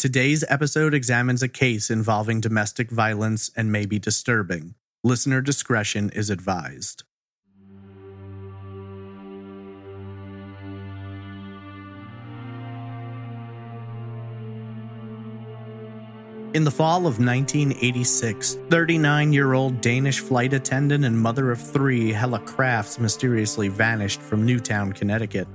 Today's episode examines a case involving domestic violence and may be disturbing. Listener discretion is advised. In the fall of 1986, 39-year-old Danish flight attendant and mother of three, Hella Crafts, mysteriously vanished from Newtown, Connecticut.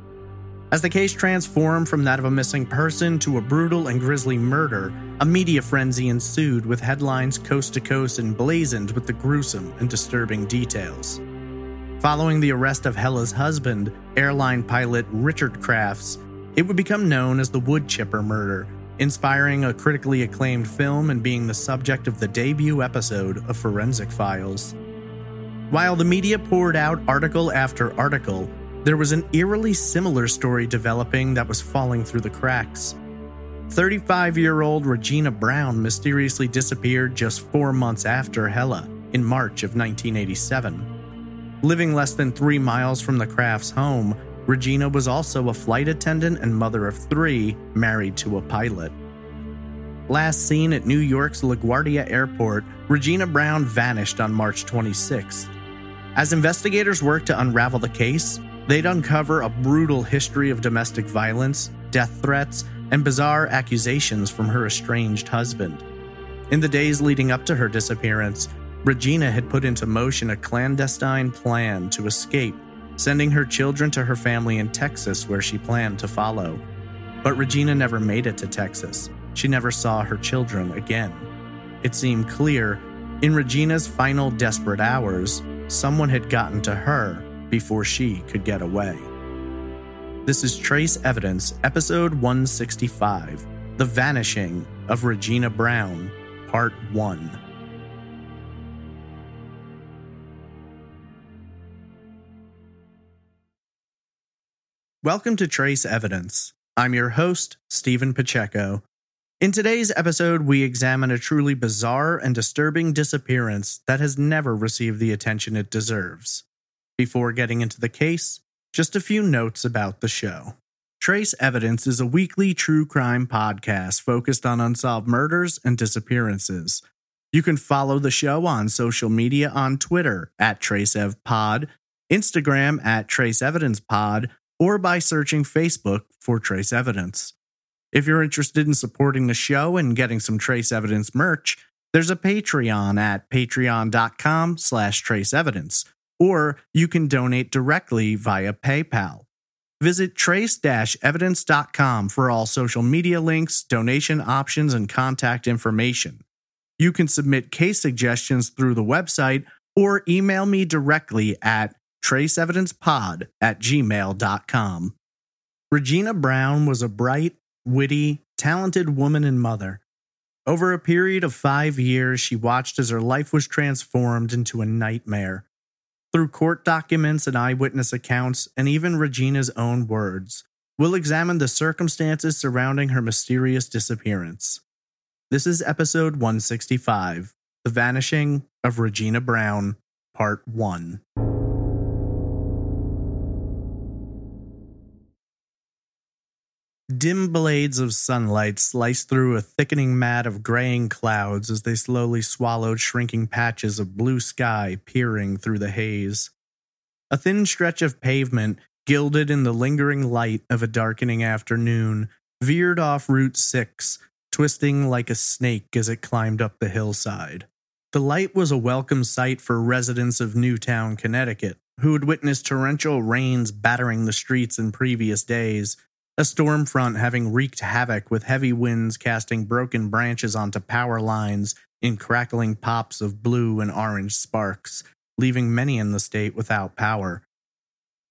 As the case transformed from that of a missing person to a brutal and grisly murder, a media frenzy ensued with headlines coast to coast emblazoned with the gruesome and disturbing details. Following the arrest of Hella's husband, airline pilot Richard Crafts, it would become known as the Woodchipper Murder, inspiring a critically acclaimed film and being the subject of the debut episode of Forensic Files. While the media poured out article after article, there was an eerily similar story developing that was falling through the cracks. 35-year-old Regina Brown mysteriously disappeared just 4 months after Hella, in March of 1987. Living less than 3 miles from the Crafts' home, Regina was also a flight attendant and mother of three, married to a pilot. Last seen at New York's LaGuardia Airport, Regina Brown vanished on March 26th. As investigators worked to unravel the case, they'd uncover a brutal history of domestic violence, death threats, and bizarre accusations from her estranged husband. In the days leading up to her disappearance, Regina had put into motion a clandestine plan to escape, sending her children to her family in Texas where she planned to follow. But Regina never made it to Texas. She never saw her children again. It seemed clear, in Regina's final desperate hours, someone had gotten to her before she could get away. This is Trace Evidence, Episode 165, The Vanishing of Regina Brown, Part 1. Welcome to Trace Evidence. I'm your host, Stephen Pacheco. In today's episode, we examine a truly bizarre and disturbing disappearance that has never received the attention it deserves. Before getting into the case, just a few notes about the show. Trace Evidence is a weekly true crime podcast focused on unsolved murders and disappearances. You can follow the show on social media on Twitter at TraceEvPod, Instagram at TraceEvidencePod, or by searching Facebook for Trace Evidence. If you're interested in supporting the show and getting some Trace Evidence merch, there's a Patreon at patreon.com/traceevidence. Or you can donate directly via PayPal. Visit trace-evidence.com for all social media links, donation options, and contact information. You can submit case suggestions through the website or email me directly at traceevidencepod@gmail.com. Regina Brown was a bright, witty, talented woman and mother. Over a period of 5 years, she watched as her life was transformed into a nightmare. Through court documents and eyewitness accounts, and even Regina's own words, we'll examine the circumstances surrounding her mysterious disappearance. This is Episode 165, The Vanishing of Regina Brown, Part 1. Dim blades of sunlight sliced through a thickening mat of graying clouds as they slowly swallowed shrinking patches of blue sky peering through the haze. A thin stretch of pavement, gilded in the lingering light of a darkening afternoon, veered off Route 6, twisting like a snake as it climbed up the hillside. The light was a welcome sight for residents of Newtown, Connecticut, who had witnessed torrential rains battering the streets in previous days, a storm front having wreaked havoc with heavy winds casting broken branches onto power lines in crackling pops of blue and orange sparks, leaving many in the state without power.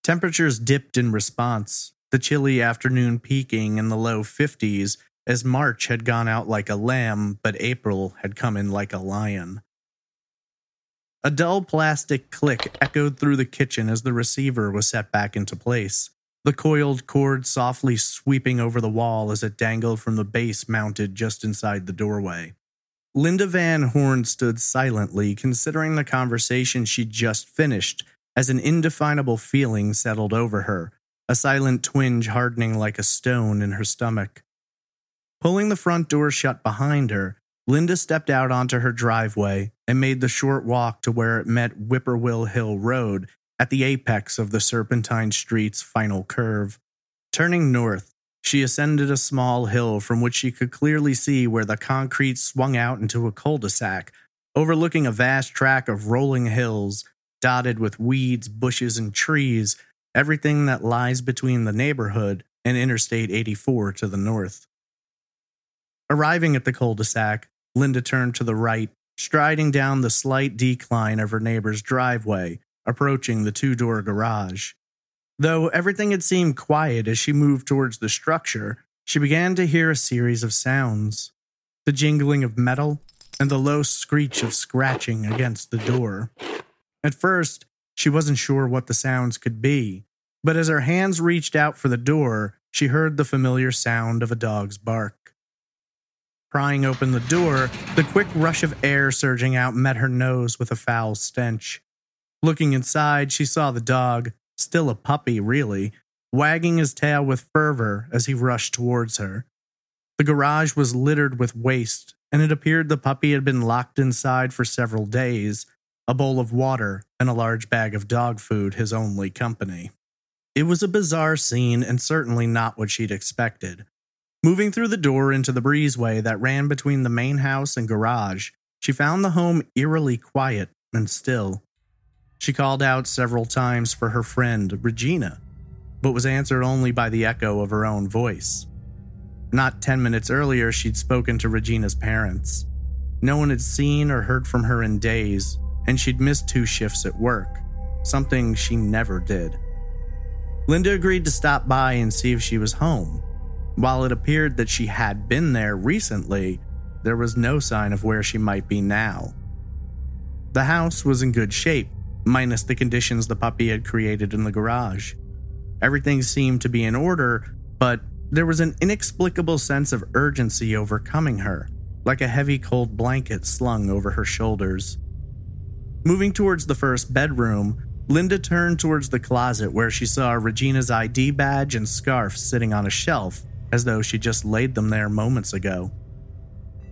Temperatures dipped in response, the chilly afternoon peaking in the low 50s as March had gone out like a lamb, but April had come in like a lion. A dull plastic click echoed through the kitchen as the receiver was set back into place, the coiled cord softly sweeping over the wall as it dangled from the base mounted just inside the doorway. Linda Van Horn stood silently, considering the conversation she'd just finished, as an indefinable feeling settled over her, a silent twinge hardening like a stone in her stomach. Pulling the front door shut behind her, Linda stepped out onto her driveway and made the short walk to where it met Whippoorwill Hill Road at the apex of the Serpentine Street's final curve. Turning north, she ascended a small hill from which she could clearly see where the concrete swung out into a cul-de-sac, overlooking a vast tract of rolling hills, dotted with weeds, bushes, and trees, everything that lies between the neighborhood and Interstate 84 to the north. Arriving at the cul-de-sac, Linda turned to the right, striding down the slight decline of her neighbor's driveway, approaching the two-door garage. Though everything had seemed quiet as she moved towards the structure, she began to hear a series of sounds, the jingling of metal and the low screech of scratching against the door. At first, she wasn't sure what the sounds could be, but as her hands reached out for the door, she heard the familiar sound of a dog's bark. Prying open the door, the quick rush of air surging out met her nose with a foul stench. Looking inside, she saw the dog, still a puppy really, wagging his tail with fervor as he rushed towards her. The garage was littered with waste, and it appeared the puppy had been locked inside for several days, a bowl of water and a large bag of dog food his only company. It was a bizarre scene and certainly not what she'd expected. Moving through the door into the breezeway that ran between the main house and garage, she found the home eerily quiet and still. She called out several times for her friend, Regina, but was answered only by the echo of her own voice. Not 10 minutes earlier, she'd spoken to Regina's parents. No one had seen or heard from her in days, and she'd missed 2 shifts at work, something she never did. Linda agreed to stop by and see if she was home. While it appeared that she had been there recently, there was no sign of where she might be now. The house was in good shape, minus the conditions the puppy had created in the garage. Everything seemed to be in order, but there was an inexplicable sense of urgency overcoming her, like a heavy cold blanket slung over her shoulders. Moving towards the first bedroom, Linda turned towards the closet where she saw Regina's ID badge and scarf sitting on a shelf, as though she just laid them there moments ago.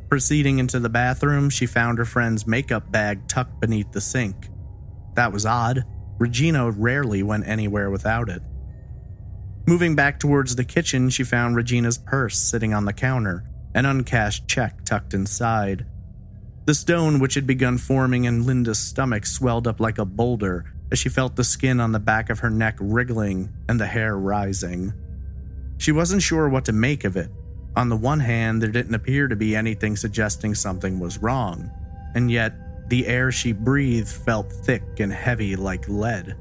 Proceeding into the bathroom, she found her friend's makeup bag tucked beneath the sink. That was odd. Regina rarely went anywhere without it. Moving back towards the kitchen, she found Regina's purse sitting on the counter, an uncashed check tucked inside. The stone which had begun forming in Linda's stomach swelled up like a boulder as she felt the skin on the back of her neck wriggling and the hair rising. She wasn't sure what to make of it. On the one hand, there didn't appear to be anything suggesting something was wrong, and yet the air she breathed felt thick and heavy like lead.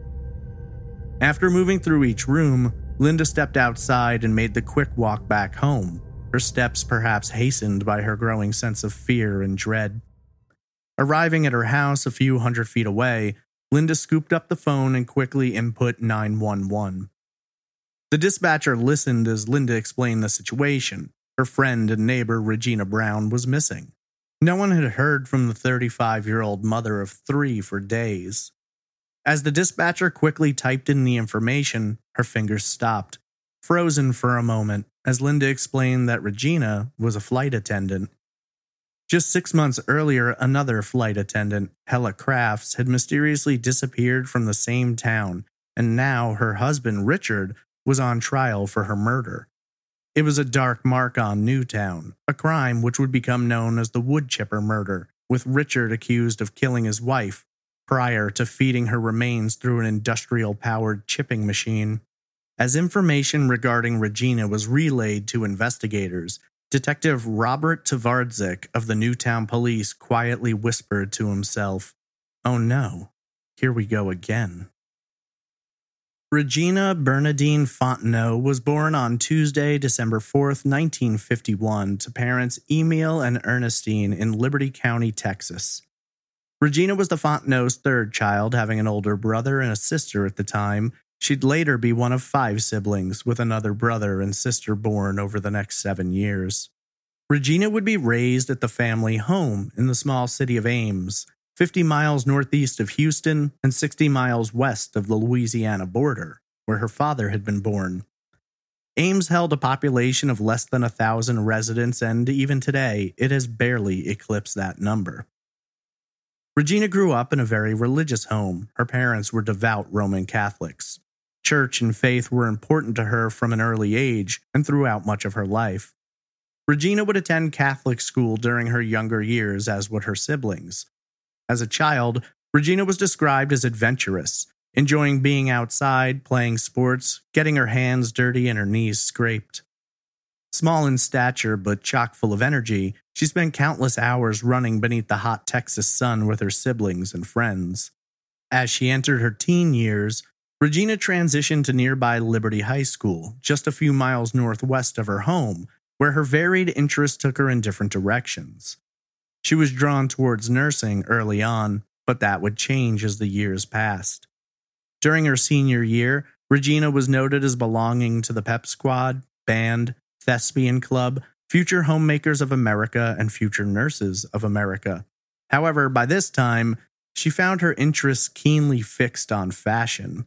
After moving through each room, Linda stepped outside and made the quick walk back home, her steps perhaps hastened by her growing sense of fear and dread. Arriving at her house a few hundred feet away, Linda scooped up the phone and quickly input 911. The dispatcher listened as Linda explained the situation. Her friend and neighbor, Regina Brown, was missing. No one had heard from the 35-year-old mother of 3 for days. As the dispatcher quickly typed in the information, her fingers stopped, frozen for a moment, as Linda explained that Regina was a flight attendant. Just 6 months earlier, another flight attendant, Hella Crafts, had mysteriously disappeared from the same town, and now her husband, Richard, was on trial for her murder. It was a dark mark on Newtown, a crime which would become known as the Woodchipper Murder, with Richard accused of killing his wife prior to feeding her remains through an industrial-powered chipping machine. As information regarding Regina was relayed to investigators, Detective Robert Tvardzik of the Newtown Police quietly whispered to himself, "Oh no, here we go again." Regina Bernadine Fontenot was born on Tuesday, December 4, 1951, to parents Emil and Ernestine in Liberty County, Texas. Regina was the Fontenot's third child, having an older brother and a sister at the time. She'd later be one of five siblings, with another brother and sister born over the next 7 years. Regina would be raised at the family home in the small city of Ames, 50 miles northeast of Houston and 60 miles west of the Louisiana border, where her father had been born. Ames held a population of less than 1,000 residents, and even today, it has barely eclipsed that number. Regina grew up in a very religious home. Her parents were devout Roman Catholics. Church and faith were important to her from an early age and throughout much of her life. Regina would attend Catholic school during her younger years, as would her siblings. As a child, Regina was described as adventurous, enjoying being outside, playing sports, getting her hands dirty and her knees scraped. Small in stature but chock full of energy, she spent countless hours running beneath the hot Texas sun with her siblings and friends. As she entered her teen years, Regina transitioned to nearby Liberty High School, just a few miles northwest of her home, where her varied interests took her in different directions. She was drawn towards nursing early on, but that would change as the years passed. During her senior year, Regina was noted as belonging to the Pep Squad, Band, Thespian Club, Future Homemakers of America, and Future Nurses of America. However, by this time, she found her interests keenly fixed on fashion.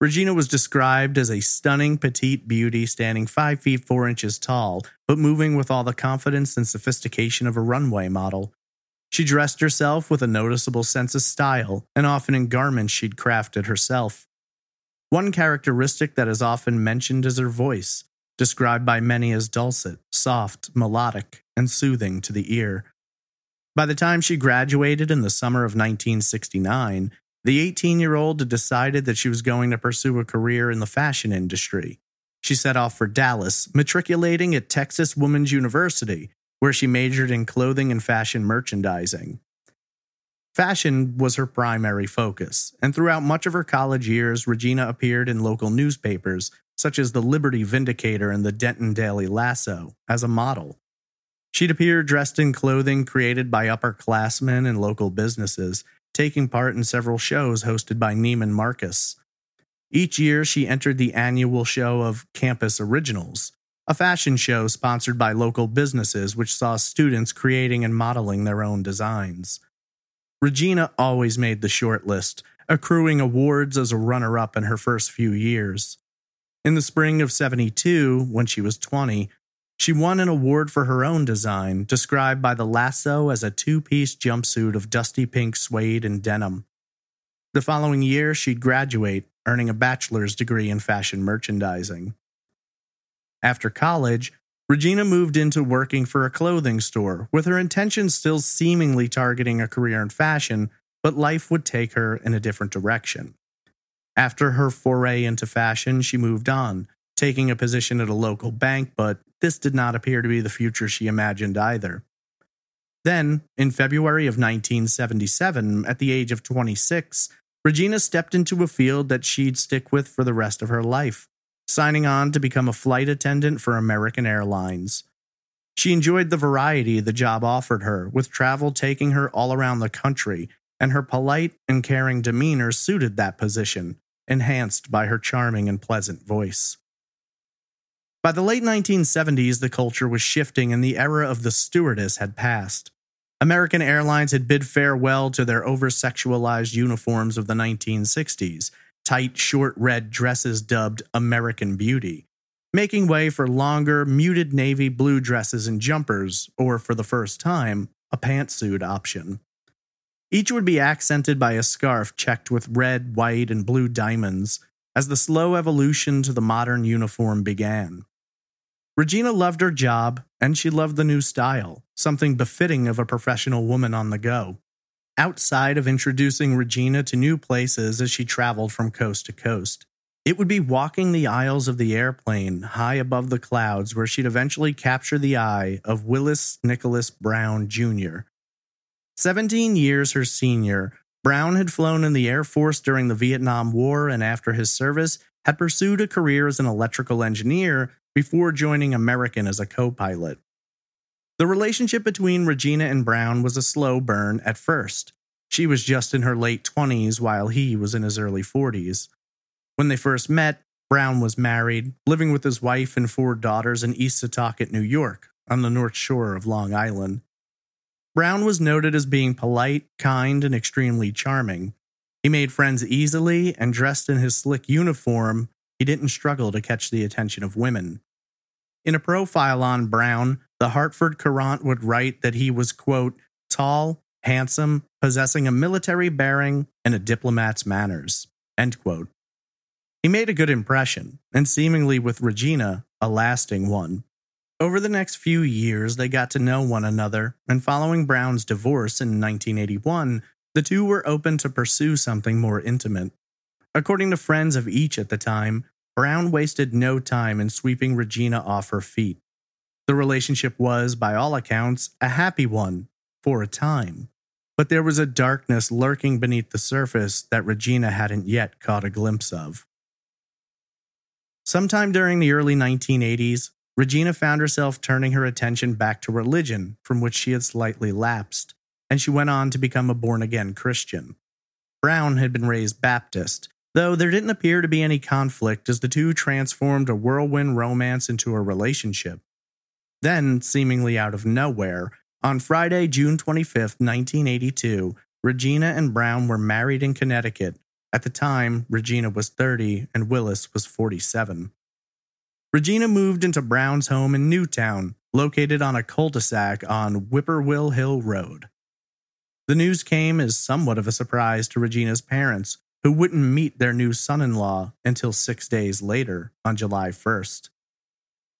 Regina was described as a stunning petite beauty standing 5 feet 4 inches tall, but moving with all the confidence and sophistication of a runway model. She dressed herself with a noticeable sense of style, and often in garments she'd crafted herself. One characteristic that is often mentioned is her voice, described by many as dulcet, soft, melodic, and soothing to the ear. By the time she graduated in the summer of 1969, the 18-year-old had decided that she was going to pursue a career in the fashion industry. She set off for Dallas, matriculating at Texas Woman's University, where she majored in clothing and fashion merchandising. Fashion was her primary focus, and throughout much of her college years, Regina appeared in local newspapers, such as the Liberty Vindicator and the Denton Daily Lasso, as a model. She'd appear dressed in clothing created by upperclassmen and local businesses, taking part in several shows hosted by Neiman Marcus. Each year, she entered the annual show of Campus Originals, a fashion show sponsored by local businesses which saw students creating and modeling their own designs. Regina always made the short list, accruing awards as a runner-up in her first few years. In the spring of '72, when she was 20, she won an award for her own design, described by the Lasso as a two-piece jumpsuit of dusty pink suede and denim. The following year, she'd graduate, earning a bachelor's degree in fashion merchandising. After college, Regina moved into working for a clothing store, with her intentions still seemingly targeting a career in fashion, but life would take her in a different direction. After her foray into fashion, she moved on, taking a position at a local bank, but this did not appear to be the future she imagined either. Then, in February of 1977, at the age of 26, Regina stepped into a field that she'd stick with for the rest of her life, signing on to become a flight attendant for American Airlines. She enjoyed the variety the job offered her, with travel taking her all around the country, and her polite and caring demeanor suited that position, enhanced by her charming and pleasant voice. By the late 1970s, the culture was shifting and the era of the stewardess had passed. American Airlines had bid farewell to their over-sexualized uniforms of the 1960s, tight, short red dresses dubbed American Beauty, making way for longer, muted navy blue dresses and jumpers, or for the first time, a pantsuit option. Each would be accented by a scarf checked with red, white, and blue diamonds, as the slow evolution to the modern uniform began. Regina loved her job, and she loved the new style, something befitting of a professional woman on the go. Outside of introducing Regina to new places as she traveled from coast to coast, it would be walking the aisles of the airplane high above the clouds where she'd eventually capture the eye of Willis Nicholas Brown Jr. 17 years her senior, Brown had flown in the Air Force during the Vietnam War and after his service had pursued a career as an electrical engineer before joining American as a co-pilot. The relationship between Regina and Brown was a slow burn at first. She was just in her late 20s while he was in his early 40s. When they first met, Brown was married, living with his wife and 4 daughters in East Setauket, New York, on the North Shore of Long Island. Brown was noted as being polite, kind, and extremely charming. He made friends easily, and dressed in his slick uniform, he didn't struggle to catch the attention of women. In a profile on Brown, the Hartford Courant would write that he was, quote, tall, handsome, possessing a military bearing, and a diplomat's manners, end quote. He made a good impression, and seemingly with Regina, a lasting one. Over the next few years, they got to know one another, and following Brown's divorce in 1981, the two were open to pursue something more intimate. According to friends of each at the time, Brown wasted no time in sweeping Regina off her feet. The relationship was, by all accounts, a happy one, for a time. But there was a darkness lurking beneath the surface that Regina hadn't yet caught a glimpse of. Sometime during the early 1980s, Regina found herself turning her attention back to religion, from which she had slightly lapsed, and she went on to become a born-again Christian. Brown had been raised Baptist, though there didn't appear to be any conflict as the two transformed a whirlwind romance into a relationship. Then, seemingly out of nowhere, on Friday, June 25, 1982, Regina and Brown were married in Connecticut. At the time, Regina was 30 and Willis was 47. Regina moved into Brown's home in Newtown, located on a cul-de-sac on Whippoorwill Hill Road. The news came as somewhat of a surprise to Regina's parents, who wouldn't meet their new son-in-law until 6 days later, on July 1st.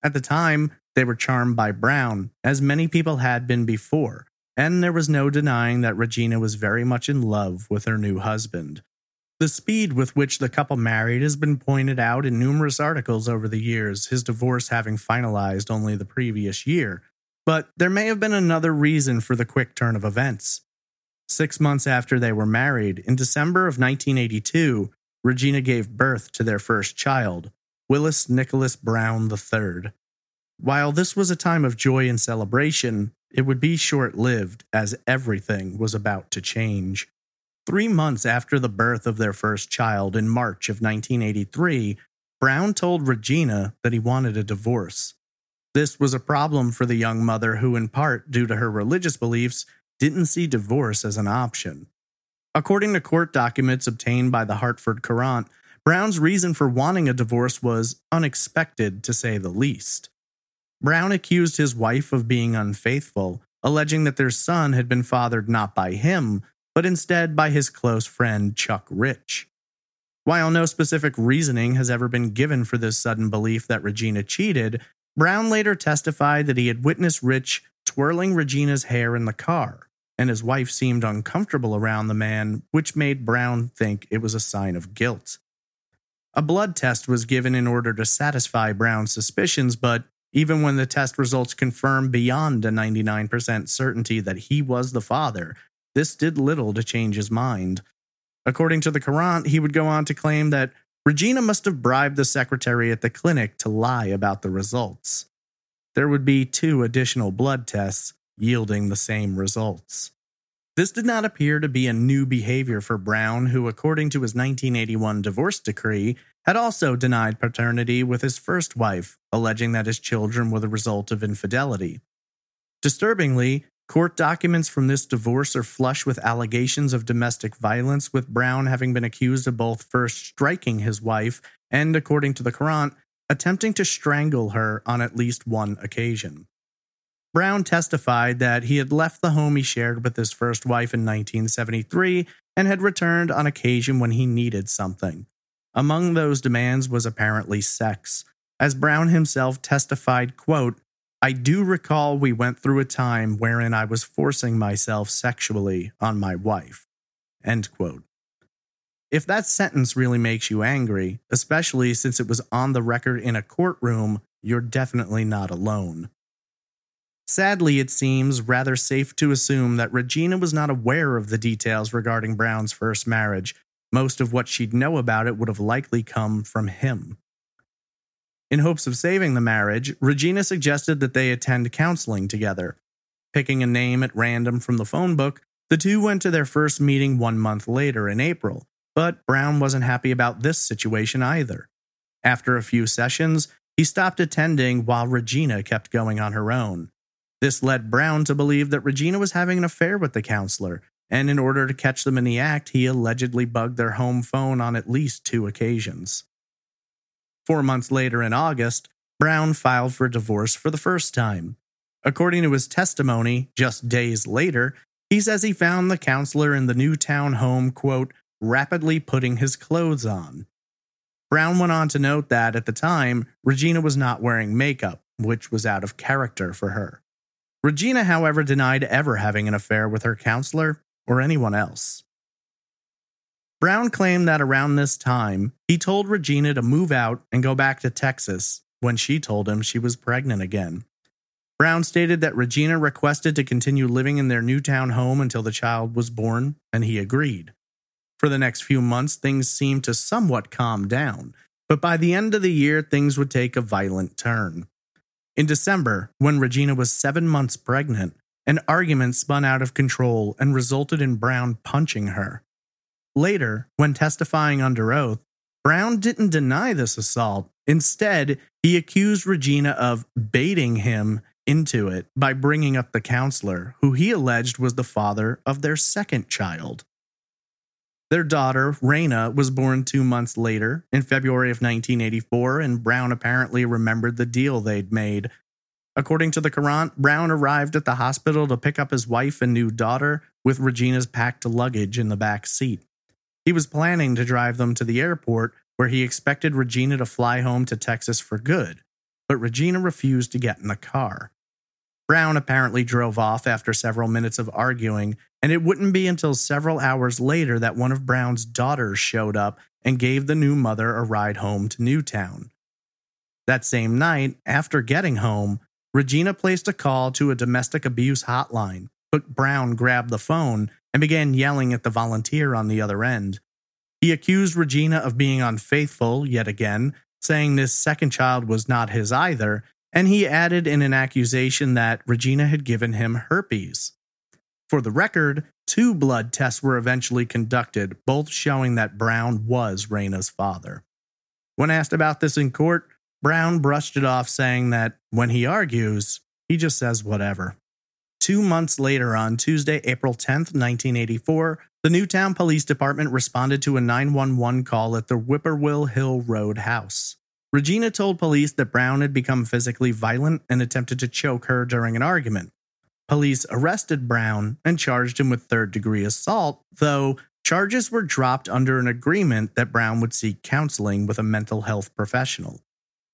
At the time, they were charmed by Brown, as many people had been before, and there was no denying that Regina was very much in love with her new husband. The speed with which the couple married has been pointed out in numerous articles over the years, his divorce having finalized only the previous year, but there may have been another reason for the quick turn of events. 6 months after they were married, in December of 1982, Regina gave birth to their first child, Willis Nicholas Brown III. While this was a time of joy and celebration, it would be short-lived, as everything was about to change. 3 months after the birth of their first child, in March of 1983, Brown told Regina that he wanted a divorce. This was a problem for the young mother who, in part due to her religious beliefs, didn't see divorce as an option. According to court documents obtained by the Hartford Courant, Brown's reason for wanting a divorce was unexpected, to say the least. Brown accused his wife of being unfaithful, alleging that their son had been fathered not by him, but instead by his close friend Chuck Rich. While no specific reasoning has ever been given for this sudden belief that Regina cheated, Brown later testified that he had witnessed Rich twirling Regina's hair in the car, and his wife seemed uncomfortable around the man, which made Brown think it was a sign of guilt. A blood test was given in order to satisfy Brown's suspicions, but even when the test results confirmed beyond a 99% certainty that he was the father, this did little to change his mind. According to the Courant, he would go on to claim that Regina must have bribed the secretary at the clinic to lie about the results. There would be 2 additional blood tests yielding the same results. This did not appear to be a new behavior for Brown, who, according to his 1981 divorce decree, had also denied paternity with his first wife, alleging that his children were the result of infidelity. Disturbingly, court documents from this divorce are flush with allegations of domestic violence, with Brown having been accused of both first striking his wife and, according to the Courant, attempting to strangle her on at least one occasion. Brown testified that he had left the home he shared with his first wife in 1973 and had returned on occasion when he needed something. Among those demands was apparently sex, as Brown himself testified, quote, "I do recall we went through a time wherein I was forcing myself sexually on my wife," end quote. If that sentence really makes you angry, especially since it was on the record in a courtroom, you're definitely not alone. Sadly, it seems rather safe to assume that Regina was not aware of the details regarding Brown's first marriage. Most of what she'd know about it would have likely come from him. In hopes of saving the marriage, Regina suggested that they attend counseling together. Picking a name at random from the phone book, the two went to their first meeting 1 month later in April, but Brown wasn't happy about this situation either. After a few sessions, he stopped attending while Regina kept going on her own. This led Brown to believe that Regina was having an affair with the counselor, and in order to catch them in the act, he allegedly bugged their home phone on at least 2 occasions. 4 months later in August, Brown filed for divorce for the first time. According to his testimony, just days later, he says he found the counselor in the Newtown home, quote, "rapidly putting his clothes on." Brown went on to note that, at the time, Regina was not wearing makeup, which was out of character for her. Regina, however, denied ever having an affair with her counselor or anyone else. Brown claimed that around this time, he told Regina to move out and go back to Texas when she told him she was pregnant again. Brown stated that Regina requested to continue living in their Newtown home until the child was born, and he agreed. For the next few months, things seemed to somewhat calm down, but by the end of the year, things would take a violent turn. In December, when Regina was 7 months pregnant, an argument spun out of control and resulted in Brown punching her. Later, when testifying under oath, Brown didn't deny this assault. Instead, he accused Regina of baiting him into it by bringing up the counselor, who he alleged was the father of their second child. Their daughter, Raina, was born 2 months later, in February of 1984, and Brown apparently remembered the deal they'd made. According to the Courant, Brown arrived at the hospital to pick up his wife and new daughter with Regina's packed luggage in the back seat. He was planning to drive them to the airport, where he expected Regina to fly home to Texas for good, but Regina refused to get in the car. Brown apparently drove off after several minutes of arguing, and it wouldn't be until several hours later that one of Brown's daughters showed up and gave the new mother a ride home to Newtown. That same night, after getting home, Regina placed a call to a domestic abuse hotline, but Brown grabbed the phone and began yelling at the volunteer on the other end. He accused Regina of being unfaithful yet again, saying this second child was not his either, and he added in an accusation that Regina had given him herpes. For the record, 2 blood tests were eventually conducted, both showing that Brown was Raina's father. When asked about this in court, Brown brushed it off, saying that when he argues, he just says whatever. 2 months later, on Tuesday, April 10th, 1984, the Newtown Police Department responded to a 911 call at the Whippoorwill Hill Road house. Regina told police that Brown had become physically violent and attempted to choke her during an argument. Police arrested Brown and charged him with third-degree assault, though charges were dropped under an agreement that Brown would seek counseling with a mental health professional.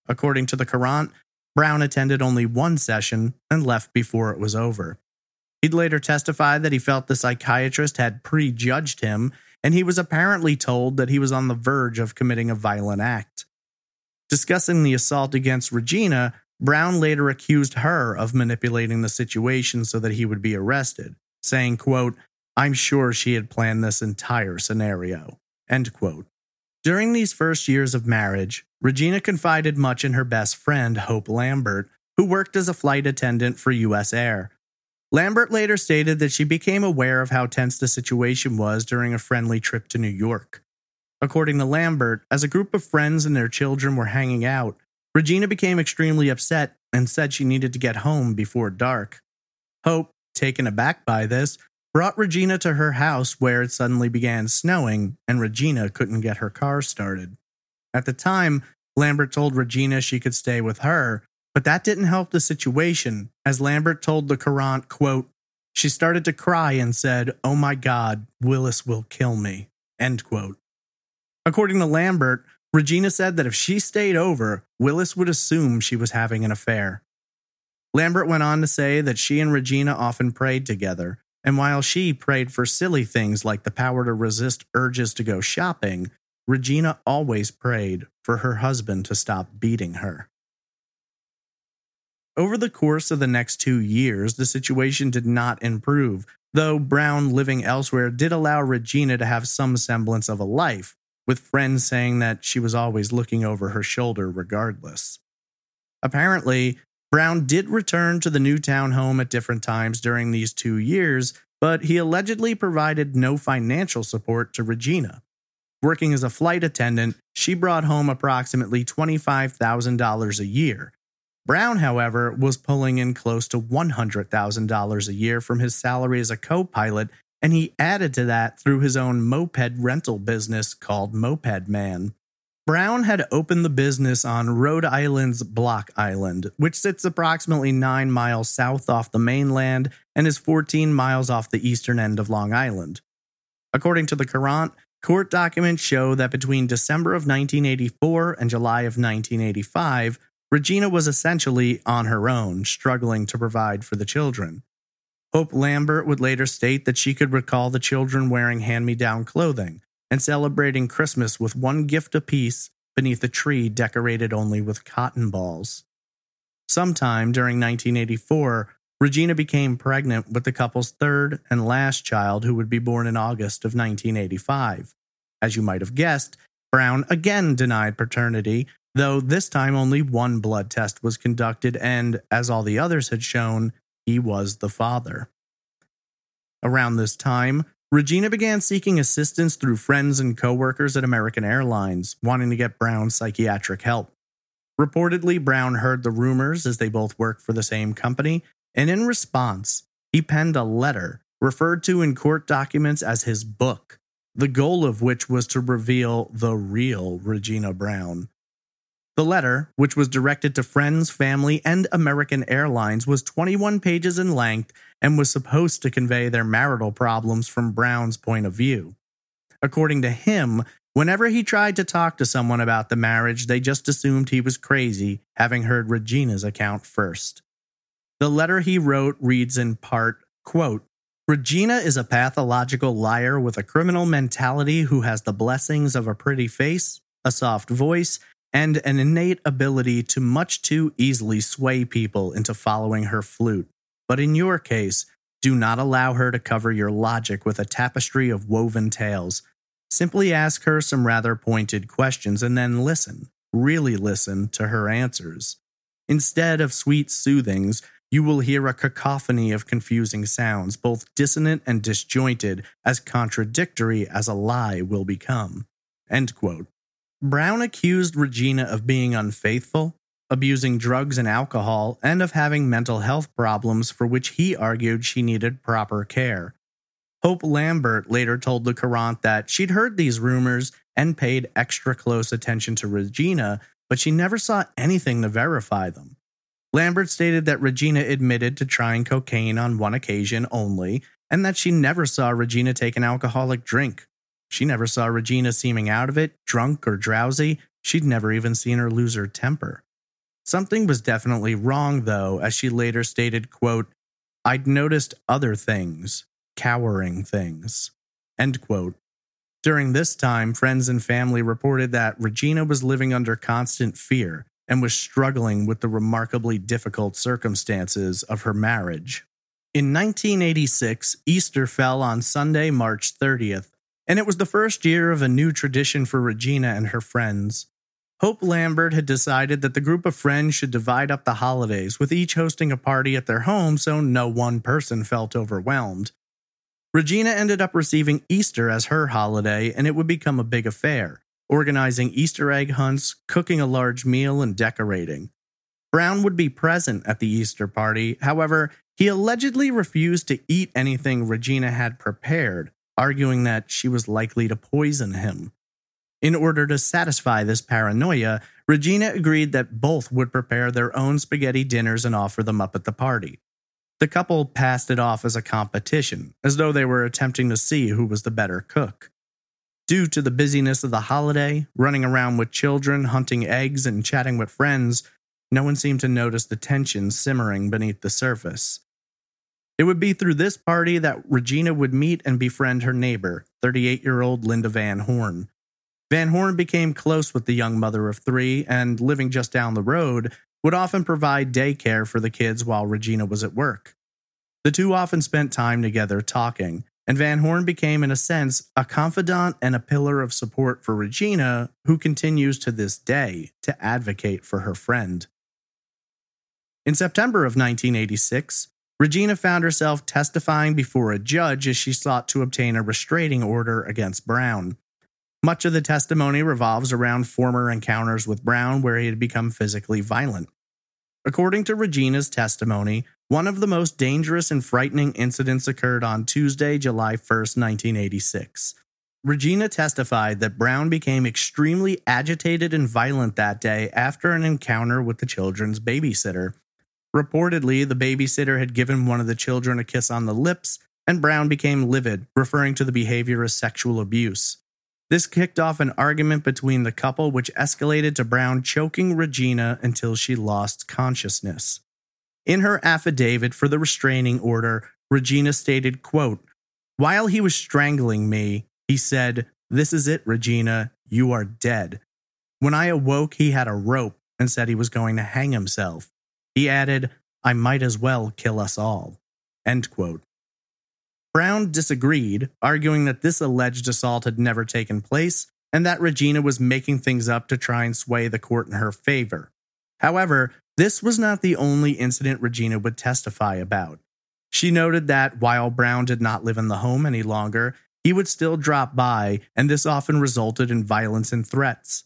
According to the Courant, Brown attended only 1 session and left before it was over. He'd later testify that he felt the psychiatrist had prejudged him, and he was apparently told that he was on the verge of committing a violent act. Discussing the assault against Regina, Brown later accused her of manipulating the situation so that he would be arrested, saying, quote, "I'm sure she had planned this entire scenario," end quote. During these first years of marriage, Regina confided much in her best friend, Hope Lambert, who worked as a flight attendant for U.S. Air. Lambert later stated that she became aware of how tense the situation was during a friendly trip to New York. According to Lambert, as a group of friends and their children were hanging out, Regina became extremely upset and said she needed to get home before dark. Hope, taken aback by this, brought Regina to her house, where it suddenly began snowing and Regina couldn't get her car started. At the time, Lambert told Regina she could stay with her, but that didn't help the situation, as Lambert told the Courant, quote, "She started to cry and said, 'Oh my God, Willis will kill me,'" end quote. According to Lambert, Regina said that if she stayed over, Willis would assume she was having an affair. Lambert went on to say that she and Regina often prayed together, and while she prayed for silly things like the power to resist urges to go shopping, Regina always prayed for her husband to stop beating her. Over the course of the next 2 years, the situation did not improve, though Brown, living elsewhere, did allow Regina to have some semblance of a life, with friends saying that she was always looking over her shoulder regardless. Apparently, Brown did return to the Newtown home at different times during these 2 years, but he allegedly provided no financial support to Regina. Working as a flight attendant, she brought home approximately $25,000 a year. Brown, however, was pulling in close to $100,000 a year from his salary as a co-pilot, and he added to that through his own moped rental business called Moped Man. Brown had opened the business on Rhode Island's Block Island, which sits approximately 9 miles south off the mainland and is 14 miles off the eastern end of Long Island. According to the Courant, court documents show that between December of 1984 and July of 1985, Regina was essentially on her own, struggling to provide for the children. Hope Lambert would later state that she could recall the children wearing hand-me-down clothing and celebrating Christmas with one gift apiece beneath a tree decorated only with cotton balls. Sometime during 1984, Regina became pregnant with the couple's third and last child, who would be born in August of 1985. As you might have guessed, Brown again denied paternity, though this time only one blood test was conducted and, as all the others had shown, he was the father. Around this time, Regina began seeking assistance through friends and coworkers at American Airlines, wanting to get Brown psychiatric help. Reportedly, Brown heard the rumors, as they both worked for the same company, and in response, he penned a letter, referred to in court documents as his book, the goal of which was to reveal the real Regina Brown. The letter, which was directed to friends, family, and American Airlines, was 21 pages in length and was supposed to convey their marital problems from Brown's point of view. According to him, whenever he tried to talk to someone about the marriage, they just assumed he was crazy, having heard Regina's account first. The letter he wrote reads in part, quote, "Regina is a pathological liar with a criminal mentality who has the blessings of a pretty face, a soft voice, and an innate ability to much too easily sway people into following her flute. But in your case, do not allow her to cover your logic with a tapestry of woven tales. Simply ask her some rather pointed questions and then listen, really listen to her answers. Instead of sweet soothings, you will hear a cacophony of confusing sounds, both dissonant and disjointed, as contradictory as a lie will become." End quote. Brown accused Regina of being unfaithful, abusing drugs and alcohol, and of having mental health problems for which he argued she needed proper care. Hope Lambert later told the Courant that she'd heard these rumors and paid extra close attention to Regina, but she never saw anything to verify them. Lambert stated that Regina admitted to trying cocaine on one occasion only, and that she never saw Regina take an alcoholic drink. She never saw Regina seeming out of it, drunk or drowsy. She'd never even seen her lose her temper. Something was definitely wrong, though, as she later stated, quote, "I'd noticed other things, cowering things," end quote. During this time, friends and family reported that Regina was living under constant fear and was struggling with the remarkably difficult circumstances of her marriage. In 1986, Easter fell on Sunday, March 30th, and it was the first year of a new tradition for Regina and her friends. Hope Lambert had decided that the group of friends should divide up the holidays, with each hosting a party at their home so no one person felt overwhelmed. Regina ended up receiving Easter as her holiday, and it would become a big affair, organizing Easter egg hunts, cooking a large meal, and decorating. Brown would be present at the Easter party. However, he allegedly refused to eat anything Regina had prepared, arguing that she was likely to poison him. In order to satisfy this paranoia, Regina agreed that both would prepare their own spaghetti dinners and offer them up at the party. The couple passed it off as a competition, as though they were attempting to see who was the better cook. Due to the busyness of the holiday, running around with children, hunting eggs, and chatting with friends, no one seemed to notice the tension simmering beneath the surface. It would be through this party that Regina would meet and befriend her neighbor, 38-year-old Linda Van Horn. Van Horn became close with the young mother of three and, living just down the road, would often provide daycare for the kids while Regina was at work. The two often spent time together talking, and Van Horn became, in a sense, a confidant and a pillar of support for Regina, who continues to this day to advocate for her friend. In September of 1986, Regina found herself testifying before a judge as she sought to obtain a restraining order against Brown. Much of the testimony revolves around former encounters with Brown where he had become physically violent. According to Regina's testimony, one of the most dangerous and frightening incidents occurred on Tuesday, July 1st, 1986. Regina testified that Brown became extremely agitated and violent that day after an encounter with the children's babysitter. Reportedly, the babysitter had given one of the children a kiss on the lips, and Brown became livid, referring to the behavior as sexual abuse. This kicked off an argument between the couple, which escalated to Brown choking Regina until she lost consciousness. In her affidavit for the restraining order, Regina stated, quote, "While he was strangling me, he said, 'This is it, Regina, you are dead.' When I awoke, he had a rope and said he was going to hang himself. He added, 'I might as well kill us all.'" End quote. Brown disagreed, arguing that this alleged assault had never taken place and that Regina was making things up to try and sway the court in her favor. However, this was not the only incident Regina would testify about. She noted that while Brown did not live in the home any longer, he would still drop by, and this often resulted in violence and threats.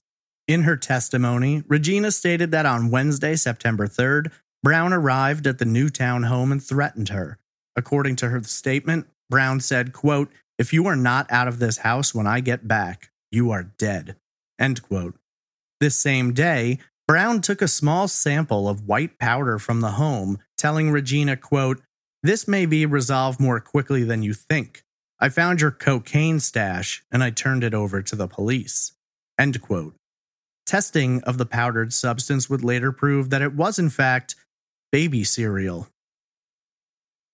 In her testimony, Regina stated that on Wednesday, September 3rd, Brown arrived at the Newtown home and threatened her. According to her statement, Brown said, quote, "If you are not out of this house when I get back, you are dead." End quote. This same day, Brown took a small sample of white powder from the home, telling Regina, quote, "This may be resolved more quickly than you think. I found your cocaine stash, and I turned it over to the police." End quote. Testing of the powdered substance would later prove that it was, in fact, baby cereal.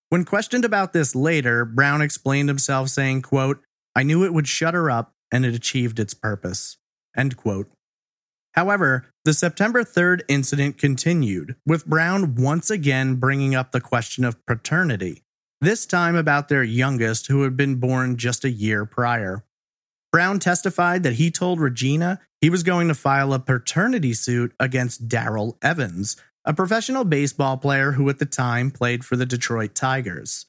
When questioned about this later, Brown explained himself saying, quote, "I knew it would shut her up, and it achieved its purpose." End quote. However, the September 3rd incident continued, with Brown once again bringing up the question of paternity, this time about their youngest, who had been born just a year prior. Brown testified that he told Regina he was going to file a paternity suit against Darrell Evans, a professional baseball player who at the time played for the Detroit Tigers.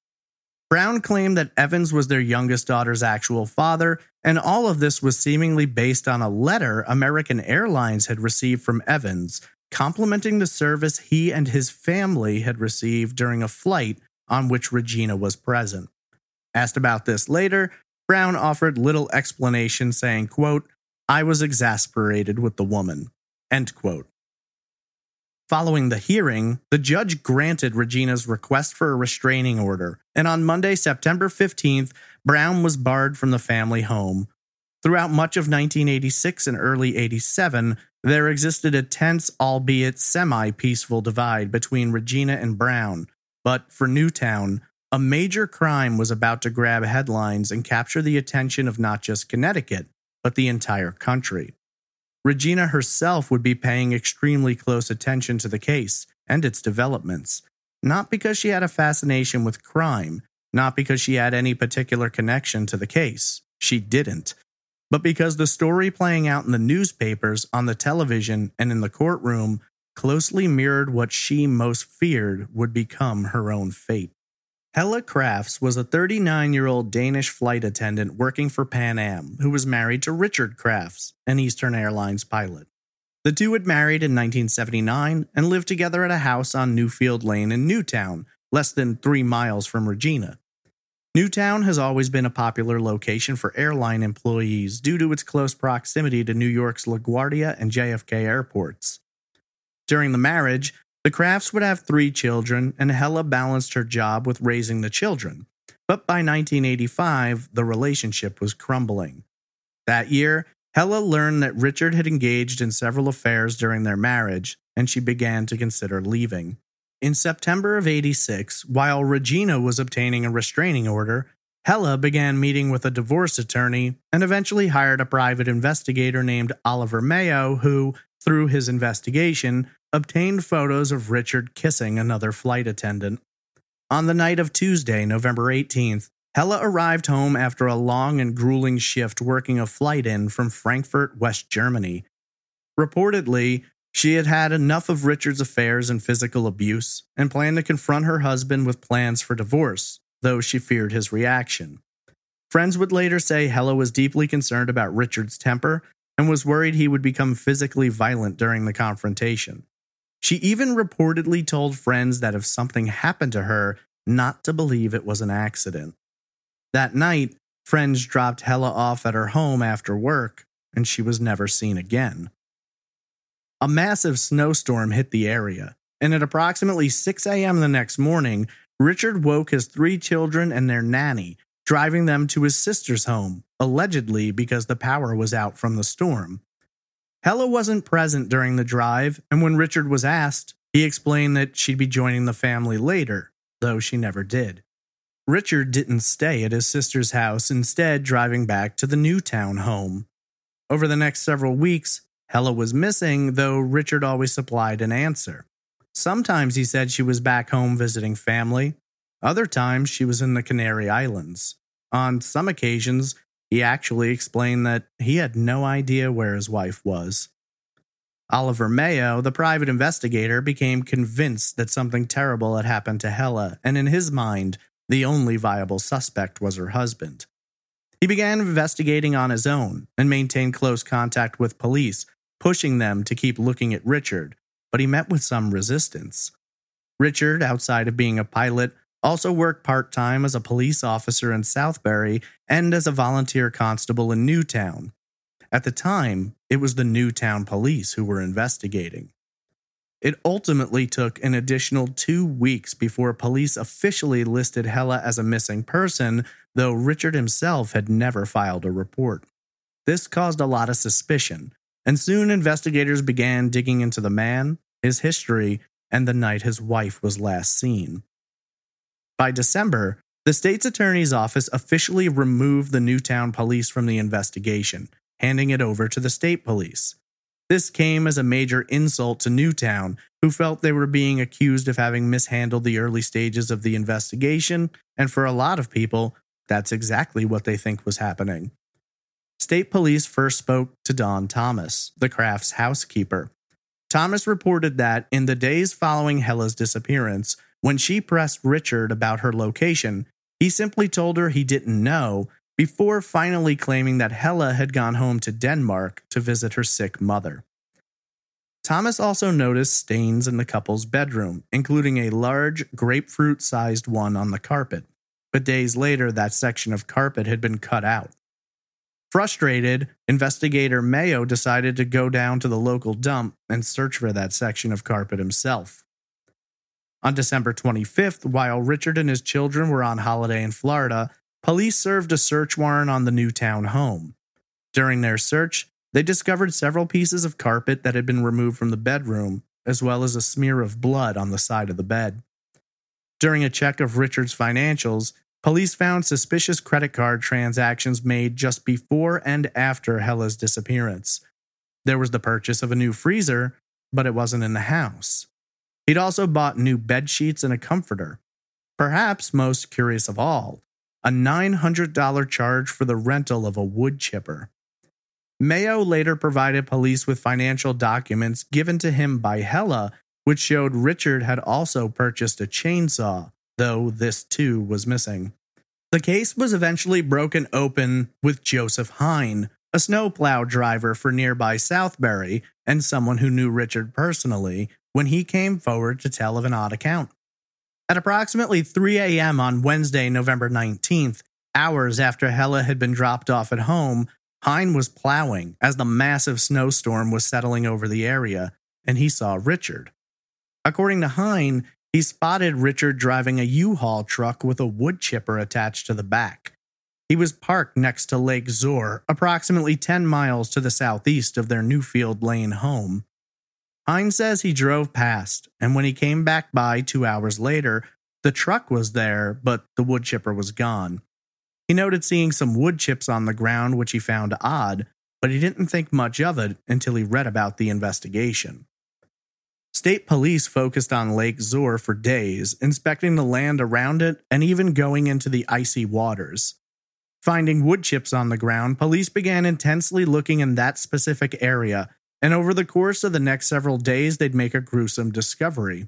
Brown claimed that Evans was their youngest daughter's actual father, and all of this was seemingly based on a letter American Airlines had received from Evans, complimenting the service he and his family had received during a flight on which Regina was present. Asked about this later, Brown offered little explanation, saying, quote, "I was exasperated with the woman." End quote. Following the hearing, the judge granted Regina's request for a restraining order, and on Monday, September 15th, Brown was barred from the family home. Throughout much of 1986 and early 87, there existed a tense, albeit semi-peaceful divide between Regina and Brown, but for Newtown, a major crime was about to grab headlines and capture the attention of not just Connecticut, but the entire country. Regina herself would be paying extremely close attention to the case and its developments, not because she had a fascination with crime, not because she had any particular connection to the case, she didn't, but because the story playing out in the newspapers, on the television, and in the courtroom closely mirrored what she most feared would become her own fate. Hella Crafts was a 39-year-old Danish flight attendant working for Pan Am, who was married to Richard Crafts, an Eastern Airlines pilot. The two had married in 1979 and lived together at a house on Newfield Lane in Newtown, less than 3 miles from Regina. Newtown has always been a popular location for airline employees due to its close proximity to New York's LaGuardia and JFK airports. During the marriage, the Crafts would have 3 children, and Hella balanced her job with raising the children, but by 1985, the relationship was crumbling. That year, Hella learned that Richard had engaged in several affairs during their marriage, and she began to consider leaving. In September of 86, while Regina was obtaining a restraining order, Hella began meeting with a divorce attorney and eventually hired a private investigator named Oliver Mayo, who, through his investigation, obtained photos of Richard kissing another flight attendant. On the night of Tuesday, November 18th, Hella arrived home after a long and grueling shift working a flight in from Frankfurt, West Germany. Reportedly, she had had enough of Richard's affairs and physical abuse and planned to confront her husband with plans for divorce, though she feared his reaction. Friends would later say Hella was deeply concerned about Richard's temper and was worried he would become physically violent during the confrontation. She even reportedly told friends that if something happened to her, not to believe it was an accident. That night, friends dropped Hella off at her home after work, and she was never seen again. A massive snowstorm hit the area, and at approximately 6 a.m. the next morning, Richard woke his three children and their nanny, driving them to his sister's home, allegedly because the power was out from the storm. Hella wasn't present during the drive, and when Richard was asked, he explained that she'd be joining the family later, though she never did. Richard didn't stay at his sister's house, instead driving back to the Newtown home. Over the next several weeks, Hella was missing, though Richard always supplied an answer. Sometimes he said she was back home visiting family. Other times, she was in the Canary Islands. On some occasions, he actually explained that he had no idea where his wife was. Oliver Mayo, the private investigator, became convinced that something terrible had happened to Hella, and in his mind, the only viable suspect was her husband. He began investigating on his own and maintained close contact with police, pushing them to keep looking at Richard, but he met with some resistance. Richard, outside of being a pilot, also worked part-time as a police officer in Southbury and as a volunteer constable in Newtown. At the time, it was the Newtown Police who were investigating. It ultimately took an additional 2 weeks before police officially listed Hella as a missing person, though Richard himself had never filed a report. This caused a lot of suspicion, and soon investigators began digging into the man, his history, and the night his wife was last seen. By December, the state's attorney's office officially removed the Newtown Police from the investigation, handing it over to the state police. This came as a major insult to Newtown, who felt they were being accused of having mishandled the early stages of the investigation, and for a lot of people, that's exactly what they think was happening. State police first spoke to Don Thomas, the Crafts' housekeeper. Thomas reported that in the days following Hella's disappearance, when she pressed Richard about her location, he simply told her he didn't know, before finally claiming that Hella had gone home to Denmark to visit her sick mother. Thomas also noticed stains in the couple's bedroom, including a large, grapefruit-sized one on the carpet. But days later, that section of carpet had been cut out. Frustrated, investigator Mayo decided to go down to the local dump and search for that section of carpet himself. On December 25th, while Richard and his children were on holiday in Florida, police served a search warrant on the Newtown home. During their search, they discovered several pieces of carpet that had been removed from the bedroom, as well as a smear of blood on the side of the bed. During a check of Richard's financials, police found suspicious credit card transactions made just before and after Hella's disappearance. There was the purchase of a new freezer, but it wasn't in the house. He'd also bought new bedsheets and a comforter. Perhaps most curious of all, a $900 charge for the rental of a wood chipper. Mayo later provided police with financial documents given to him by Hella, which showed Richard had also purchased a chainsaw, though this too was missing. The case was eventually broken open with Joseph Hine, a snowplow driver for nearby Southbury and someone who knew Richard personally, when he came forward to tell of an odd account. At approximately 3 a.m. on Wednesday, November 19th, hours after Hella had been dropped off at home, Hine was plowing as the massive snowstorm was settling over the area, and he saw Richard. According to Hine, he spotted Richard driving a U-Haul truck with a wood chipper attached to the back. He was parked next to Lake Zor, approximately 10 miles to the southeast of their Newfield Lane home. Hine says he drove past, and when he came back by 2 hours later, the truck was there, but the wood chipper was gone. He noted seeing some wood chips on the ground, which he found odd, but he didn't think much of it until he read about the investigation. State police focused on Lake Zor for days, inspecting the land around it and even going into the icy waters. Finding wood chips on the ground, police began intensely looking in that specific area, and over the course of the next several days, they'd make a gruesome discovery.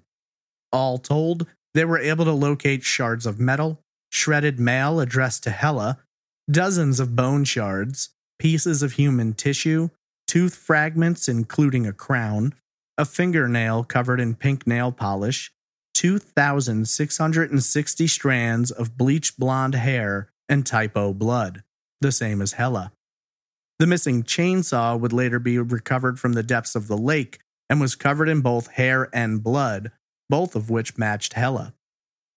All told, they were able to locate shards of metal, shredded mail addressed to Hella, dozens of bone shards, pieces of human tissue, tooth fragments including a crown, a fingernail covered in pink nail polish, 2,660 strands of bleached blonde hair, and typo blood, the same as Hella. The missing chainsaw would later be recovered from the depths of the lake and was covered in both hair and blood, both of which matched Hella.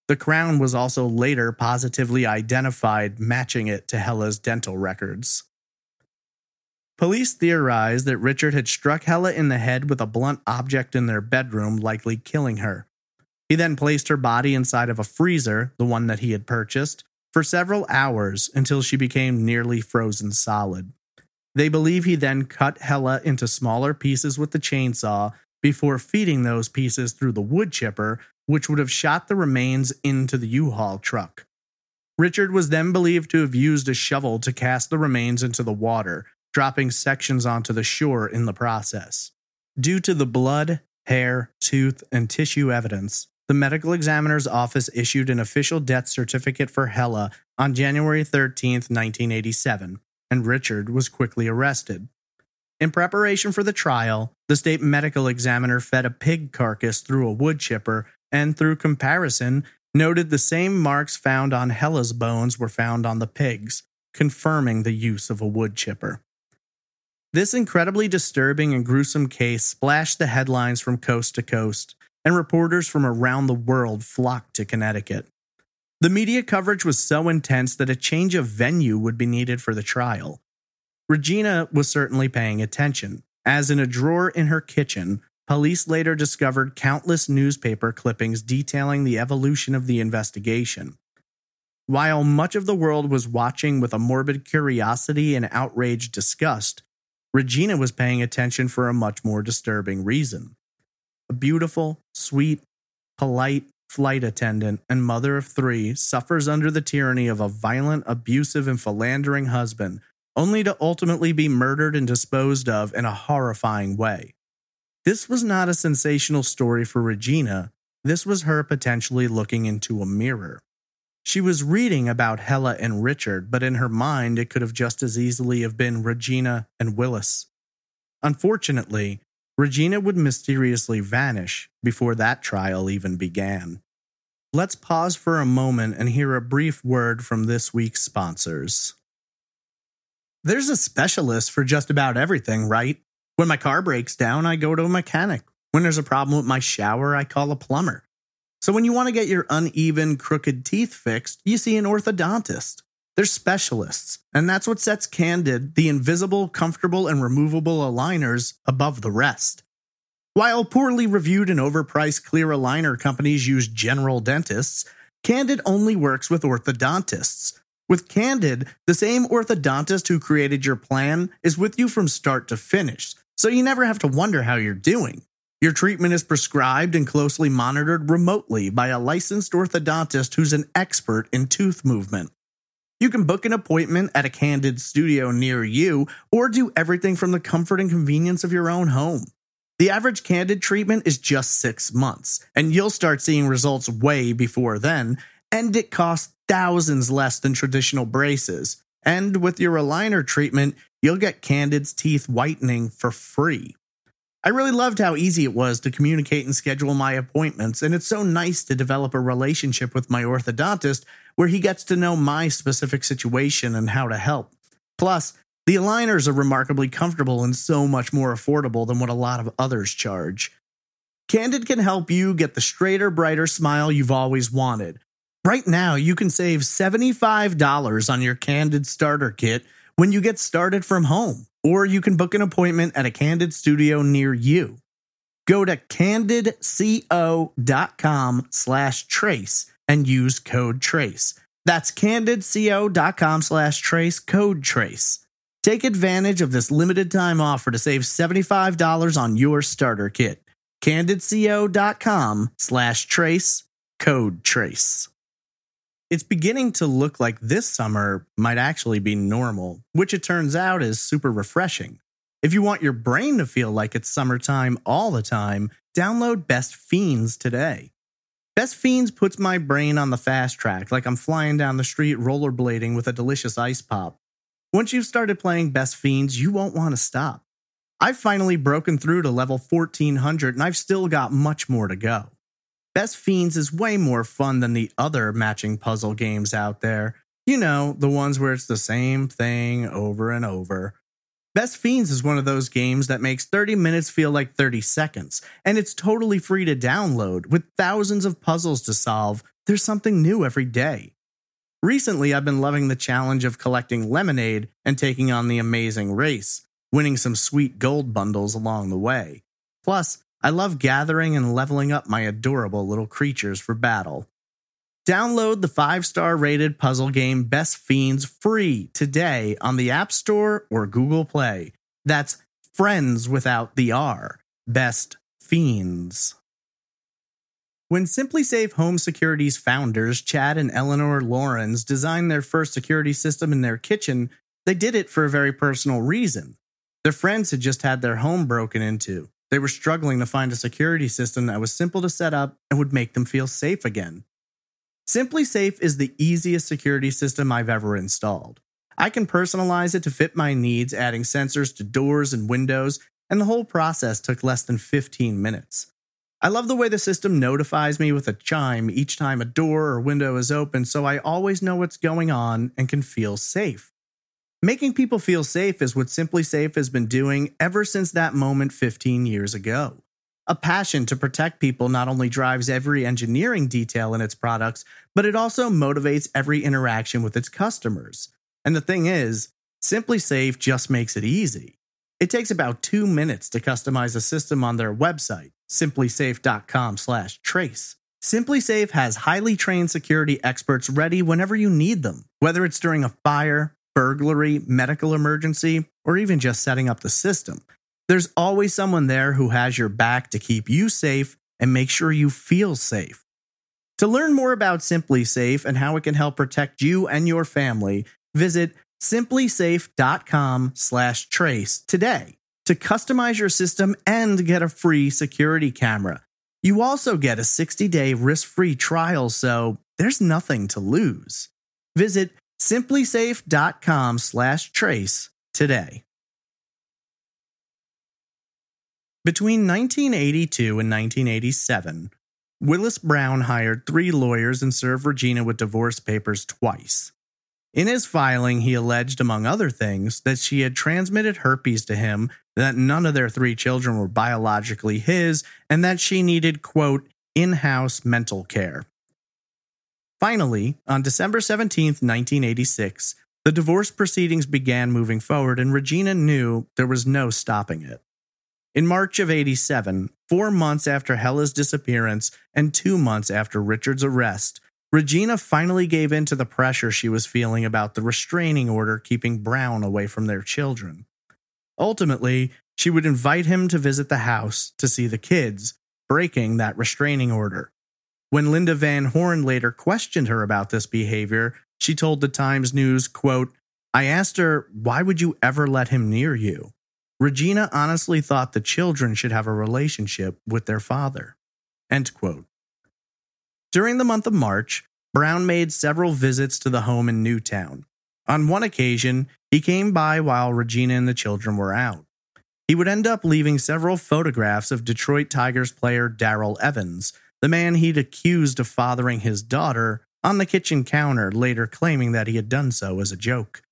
The crown was also later positively identified, matching it to Hella's dental records. Police theorized that Richard had struck Hella in the head with a blunt object in their bedroom, likely killing her. He then placed her body inside of a freezer, the one that he had purchased, for several hours until she became nearly frozen solid. They believe he then cut Hella into smaller pieces with the chainsaw before feeding those pieces through the wood chipper, which would have shot the remains into the U-Haul truck. Richard was then believed to have used a shovel to cast the remains into the water, dropping sections onto the shore in the process. Due to the blood, hair, tooth, and tissue evidence, the medical examiner's office issued an official death certificate for Hella on January 13, 1987, and Richard was quickly arrested. In preparation for the trial, the state medical examiner fed a pig carcass through a wood chipper and, through comparison, noted the same marks found on Hella's bones were found on the pigs, confirming the use of a wood chipper. This incredibly disturbing and gruesome case splashed the headlines from coast to coast, and reporters from around the world flocked to Connecticut. The media coverage was so intense that a change of venue would be needed for the trial. Regina was certainly paying attention, as in a drawer in her kitchen, police later discovered countless newspaper clippings detailing the evolution of the investigation. While much of the world was watching with a morbid curiosity and outraged disgust, Regina was paying attention for a much more disturbing reason. A beautiful, sweet, polite flight attendant and mother of three suffers under the tyranny of a violent, abusive, and philandering husband, only to ultimately be murdered and disposed of in a horrifying way. This was not a sensational story for Regina. This was her potentially looking into a mirror. She was reading about Hella and Richard, but in her mind it could have just as easily have been Regina and Willis. Unfortunately, Regina would mysteriously vanish before that trial even began. Let's pause for a moment and hear a brief word from this week's sponsors. There's a specialist for just about everything, right? When my car breaks down, I go to a mechanic. When there's a problem with my shower, I call a plumber. So when you want to get your uneven, crooked teeth fixed, you see an orthodontist. They're specialists, and that's what sets Candid, the invisible, comfortable, and removable aligners, above the rest. While poorly reviewed and overpriced clear aligner companies use general dentists, Candid only works with orthodontists. With Candid, the same orthodontist who created your plan is with you from start to finish, so you never have to wonder how you're doing. Your treatment is prescribed and closely monitored remotely by a licensed orthodontist who's an expert in tooth movement. You can book an appointment at a Candid studio near you or do everything from the comfort and convenience of your own home. The average Candid treatment is just 6 months, and you'll start seeing results way before then, and it costs thousands less than traditional braces. And with your aligner treatment, you'll get Candid's teeth whitening for free. I really loved how easy it was to communicate and schedule my appointments, and it's so nice to develop a relationship with my orthodontist where he gets to know my specific situation and how to help. Plus, the aligners are remarkably comfortable and so much more affordable than what a lot of others charge. Candid can help you get the straighter, brighter smile you've always wanted. Right now, you can save $75 on your Candid starter kit when you get started from home, or you can book an appointment at a Candid studio near you. Go to candidco.com/trace and use code TRACE. That's candidco.com/trace, code TRACE. Take advantage of this limited time offer to save $75 on your starter kit. candidco.com/trace, code TRACE. It's beginning to look like this summer might actually be normal, which it turns out is super refreshing. If you want your brain to feel like it's summertime all the time, download Best Fiends today. Best Fiends puts my brain on the fast track, like I'm flying down the street rollerblading with a delicious ice pop. Once you've started playing Best Fiends, you won't want to stop. I've finally broken through to level 1400, and I've still got much more to go. Best Fiends is way more fun than the other matching puzzle games out there. You know, the ones where it's the same thing over and over. Best Fiends is one of those games that makes 30 minutes feel like 30 seconds, and it's totally free to download. With thousands of puzzles to solve, there's something new every day. Recently, I've been loving the challenge of collecting lemonade and taking on the amazing race, winning some sweet gold bundles along the way. Plus, I love gathering and leveling up my adorable little creatures for battle. Download the 5-star rated puzzle game Best Fiends free today on the App Store or Google Play. That's Friends without the R. Best Fiends. When Simply Safe Home Security's founders, Chad and Eleanor Lawrence, designed their first security system in their kitchen, they did it for a very personal reason. Their friends had just had their home broken into. They were struggling to find a security system that was simple to set up and would make them feel safe again. Simply Safe is the easiest security system I've ever installed. I can personalize it to fit my needs, adding sensors to doors and windows, and the whole process took less than 15 minutes. I love the way the system notifies me with a chime each time a door or window is open, so I always know what's going on and can feel safe. Making people feel safe is what Simply Safe has been doing ever since that moment 15 years ago. A passion to protect people not only drives every engineering detail in its products, but it also motivates every interaction with its customers. And the thing is, Simply Safe just makes it easy. It takes about 2 minutes to customize a system on their website, simplysafe.com/trace. Simply Safe has highly trained security experts ready whenever you need them, whether it's during a fire, burglary, medical emergency, or even just setting up the system. There's always someone there who has your back to keep you safe and make sure you feel safe. To learn more about Simply Safe and how it can help protect you and your family, visit simplysafe.com/trace today to customize your system and get a free security camera. You also get a 60-day risk-free trial, so there's nothing to lose. Visit simplysafe.com/trace today. Between 1982 and 1987, Willis Brown hired 3 lawyers and served Regina with divorce papers twice. In his filing, he alleged, among other things, that she had transmitted herpes to him, that none of their 3 children were biologically his, and that she needed, quote, in-house mental care. Finally, on December 17, 1986, the divorce proceedings began moving forward, and Regina knew there was no stopping it. In March of 87, 4 months after Hella's disappearance and 2 months after Richard's arrest, Regina finally gave in to the pressure she was feeling about the restraining order keeping Brown away from their children. Ultimately, she would invite him to visit the house to see the kids, breaking that restraining order. When Linda Van Horn later questioned her about this behavior, she told the Times News, quote, "I asked her, why would you ever let him near you? Regina honestly thought the children should have a relationship with their father." End quote. During the month of March, Brown made several visits to the home in Newtown. On one occasion, he came by while Regina and the children were out. He would end up leaving several photographs of Detroit Tigers player Darrell Evans, the man he'd accused of fathering his daughter, on the kitchen counter, later claiming that he had done so as a joke.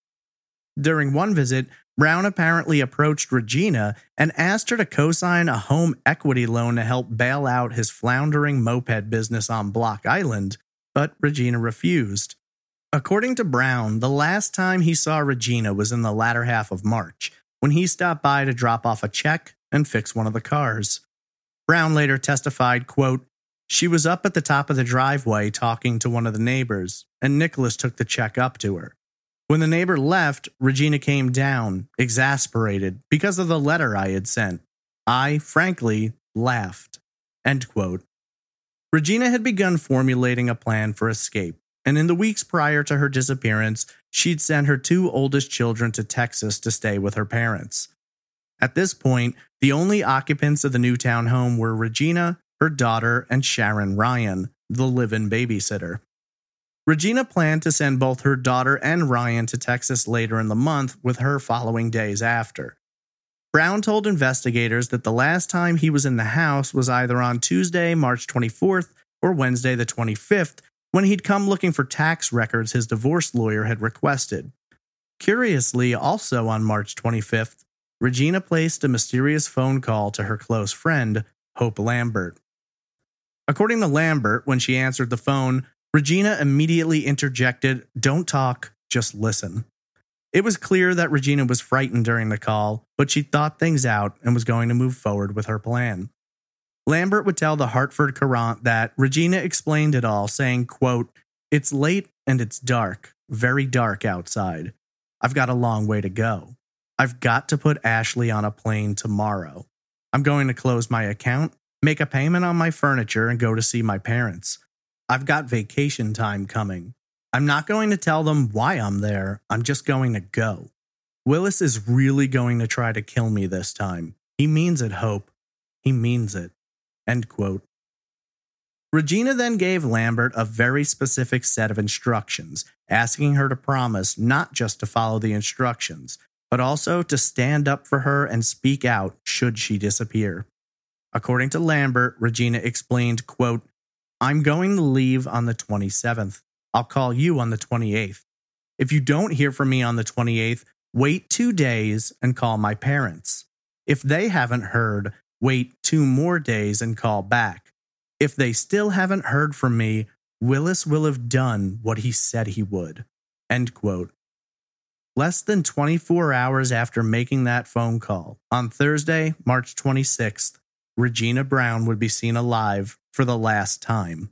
During one visit, Brown apparently approached Regina and asked her to co-sign a home equity loan to help bail out his floundering moped business on Block Island, but Regina refused. According to Brown, the last time he saw Regina was in the latter half of March, when he stopped by to drop off a check and fix one of the cars. Brown later testified, quote, "She was up at the top of the driveway talking to one of the neighbors, and Nicholas took the check up to her. When the neighbor left, Regina came down, exasperated, because of the letter I had sent. I, frankly, laughed." End quote. Regina had begun formulating a plan for escape, and in the weeks prior to her disappearance, she'd sent her two oldest children to Texas to stay with her parents. At this point, the only occupants of the Newtown home were Regina, her daughter, and Sharon Ryan, the live-in babysitter. Regina planned to send both her daughter and Ryan to Texas later in the month, with her following days after. Brown told investigators that the last time he was in the house was either on Tuesday, March 24th, or Wednesday the 25th, when he'd come looking for tax records his divorce lawyer had requested. Curiously, also on March 25th, Regina placed a mysterious phone call to her close friend, Hope Lambert. According to Lambert, when she answered the phone, Regina immediately interjected, "Don't talk, just listen." It was clear that Regina was frightened during the call, but she thought things out and was going to move forward with her plan. Lambert would tell the Hartford Courant that Regina explained it all, saying, quote, "It's late and it's dark, very dark outside. I've got a long way to go. I've got to put Ashley on a plane tomorrow. I'm going to close my account, make a payment on my furniture, and go to see my parents. I've got vacation time coming. I'm not going to tell them why I'm there. I'm just going to go. Willis is really going to try to kill me this time. He means it, Hope. He means it." End quote. Regina then gave Lambert a very specific set of instructions, asking her to promise not just to follow the instructions, but also to stand up for her and speak out should she disappear. According to Lambert, Regina explained, quote, "I'm going to leave on the 27th. I'll call you on the 28th. If you don't hear from me on the 28th, wait 2 days and call my parents. If they haven't heard, wait 2 more days and call back. If they still haven't heard from me, Willis will have done what he said he would." End quote. Less than 24 hours after making that phone call, on Thursday, March 26th, Regina Brown would be seen alive for the last time.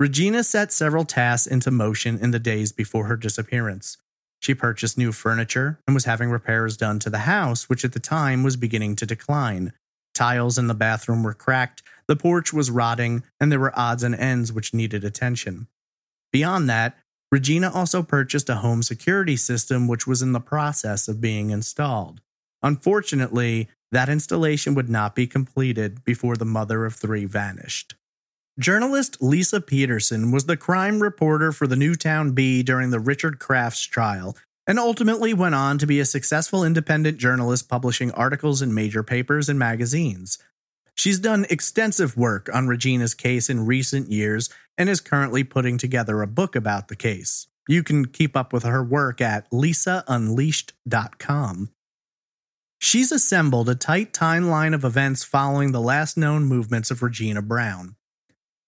Regina set several tasks into motion in the days before her disappearance. She purchased new furniture and was having repairs done to the house, which at the time was beginning to decline. Tiles in the bathroom were cracked, the porch was rotting, and there were odds and ends which needed attention. Beyond that, Regina also purchased a home security system which was in the process of being installed. Unfortunately, that installation would not be completed before the mother of three vanished. Journalist Lisa Peterson was the crime reporter for the Newtown Bee during the Richard Crafts trial, and ultimately went on to be a successful independent journalist publishing articles in major papers and magazines. She's done extensive work on Regina's case in recent years and is currently putting together a book about the case. You can keep up with her work at lisaunleashed.com. She's assembled a tight timeline of events following the last known movements of Regina Brown.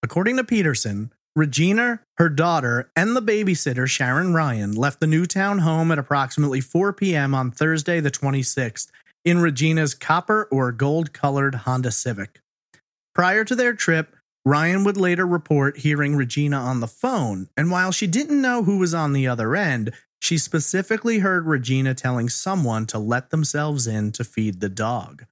According to Peterson, Regina, her daughter, and the babysitter Sharon Ryan left the Newtown home at approximately 4 p.m. on Thursday the 26th in Regina's copper or gold-colored Honda Civic. Prior to their trip, Ryan would later report hearing Regina on the phone, and while she didn't know who was on the other end, she specifically heard Regina telling someone to let themselves in to feed the dog.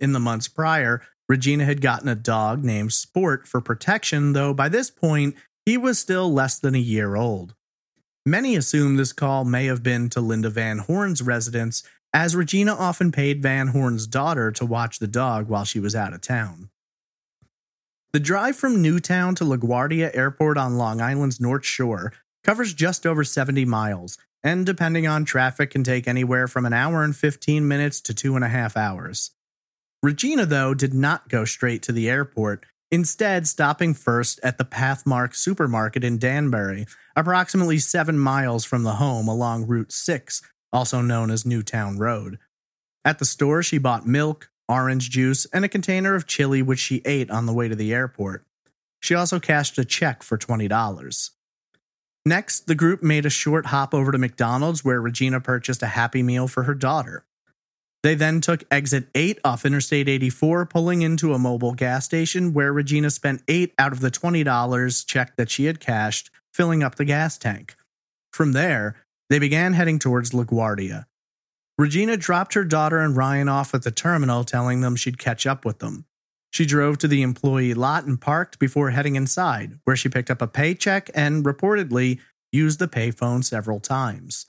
In the months prior, Regina had gotten a dog named Sport for protection, though by this point, he was still less than a year old. Many assume this call may have been to Linda Van Horn's residence, as Regina often paid Van Horn's daughter to watch the dog while she was out of town. The drive from Newtown to LaGuardia Airport on Long Island's North Shore covers just over 70 miles, and depending on traffic can take anywhere from an hour and 15 minutes to 2.5 hours. Regina, though, did not go straight to the airport, instead stopping first at the Pathmark supermarket in Danbury, approximately 7 miles from the home along Route 6, also known as Newtown Road. At the store, she bought milk, orange juice, and a container of chili, which she ate on the way to the airport. She also cashed a check for $20. Next, the group made a short hop over to McDonald's, where Regina purchased a Happy Meal for her daughter. They then took exit 8 off Interstate 84, pulling into a mobile gas station where Regina spent $8 out of the $20 check that she had cashed, filling up the gas tank. From there, they began heading towards LaGuardia. Regina dropped her daughter and Ryan off at the terminal, telling them she'd catch up with them. She drove to the employee lot and parked before heading inside, where she picked up a paycheck and, reportedly, used the payphone several times.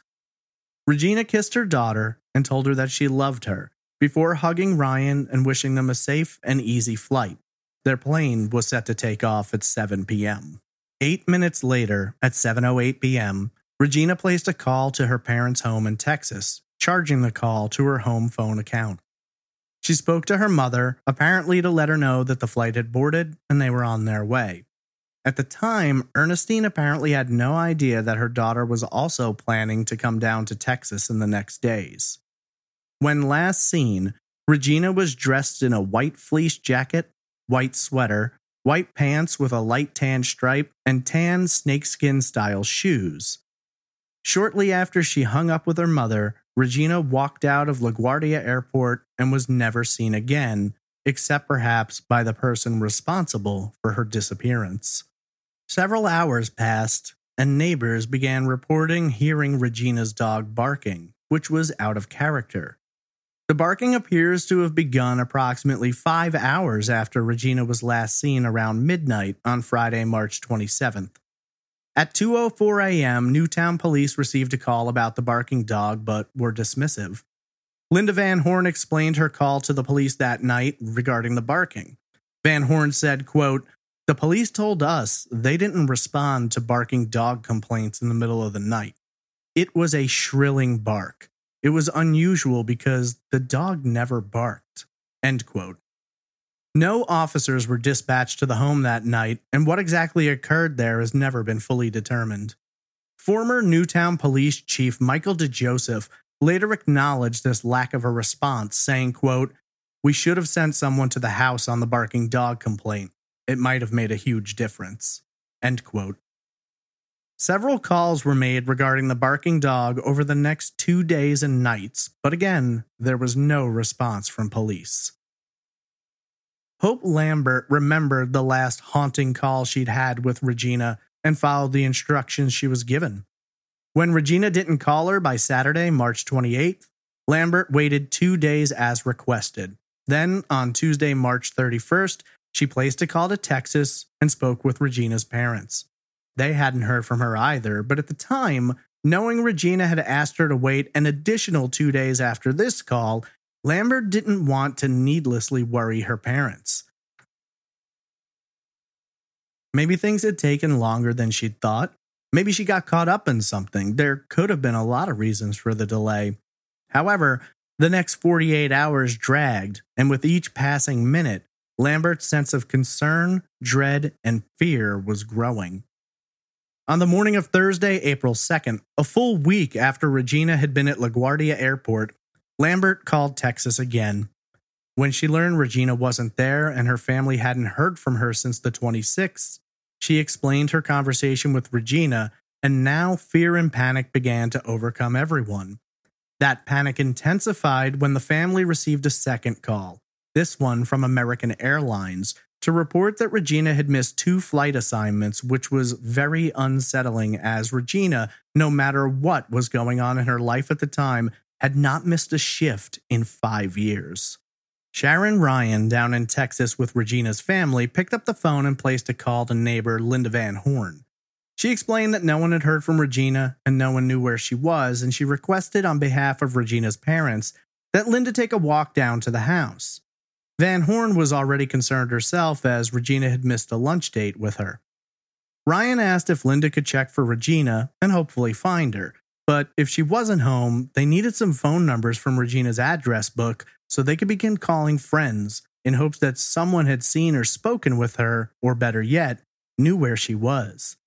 Regina kissed her daughter and told her that she loved her, before hugging Ryan and wishing them a safe and easy flight. Their plane was set to take off at 7 p.m. 8 minutes later, at 7:08 p.m., Regina placed a call to her parents' home in Texas, charging the call to her home phone account. She spoke to her mother, apparently to let her know that the flight had boarded and they were on their way. At the time, Ernestine apparently had no idea that her daughter was also planning to come down to Texas in the next days. When last seen, Regina was dressed in a white fleece jacket, white sweater, white pants with a light tan stripe, and tan snakeskin-style shoes. Shortly after she hung up with her mother, Regina walked out of LaGuardia Airport and was never seen again, except perhaps by the person responsible for her disappearance. Several hours passed, and neighbors began reporting hearing Regina's dog barking, which was out of character. The barking appears to have begun approximately 5 hours after Regina was last seen around midnight on Friday, March 27th. At 2:04 a.m., Newtown Police received a call about the barking dog, but were dismissive. Linda Van Horn explained her call to the police that night regarding the barking. Van Horn said, quote, "The police told us they didn't respond to barking dog complaints in the middle of the night. It was a shrilling bark. It was unusual because the dog never barked," end quote. No officers were dispatched to the home that night, and what exactly occurred there has never been fully determined. Former Newtown Police Chief Michael DeJoseph later acknowledged this lack of a response, saying, quote, "We should have sent someone to the house on the barking dog complaint. It might have made a huge difference," end quote. Several calls were made regarding the barking dog over the next 2 days and nights, but again, there was no response from police. Hope Lambert remembered the last haunting call she'd had with Regina and followed the instructions she was given. When Regina didn't call her by Saturday, March 28th, Lambert waited 2 days as requested. Then, on Tuesday, March 31st, she placed a call to Texas and spoke with Regina's parents. They hadn't heard from her either, but at the time, knowing Regina had asked her to wait an additional 2 days after this call, Lambert didn't want to needlessly worry her parents. Maybe things had taken longer than she'd thought. Maybe she got caught up in something. There could have been a lot of reasons for the delay. However, the next 48 hours dragged, and with each passing minute, Lambert's sense of concern, dread, and fear was growing. On the morning of Thursday, April 2nd, a full week after Regina had been at LaGuardia Airport, Lambert called Texas again. When she learned Regina wasn't there and her family hadn't heard from her since the 26th, she explained her conversation with Regina, and now fear and panic began to overcome everyone. That panic intensified when the family received a second call, this one from American Airlines, to report that Regina had missed 2 flight assignments, which was very unsettling as Regina, no matter what was going on in her life at the time, had not missed a shift in 5 years. Sharon Ryan, down in Texas with Regina's family, picked up the phone and placed a call to neighbor Linda Van Horn. She explained that no one had heard from Regina and no one knew where she was, and she requested on behalf of Regina's parents that Linda take a walk down to the house. Van Horn was already concerned herself as Regina had missed a lunch date with her. Ryan asked if Linda could check for Regina and hopefully find her. But if she wasn't home, they needed some phone numbers from Regina's address book so they could begin calling friends in hopes that someone had seen or spoken with her, or better yet, knew where she was.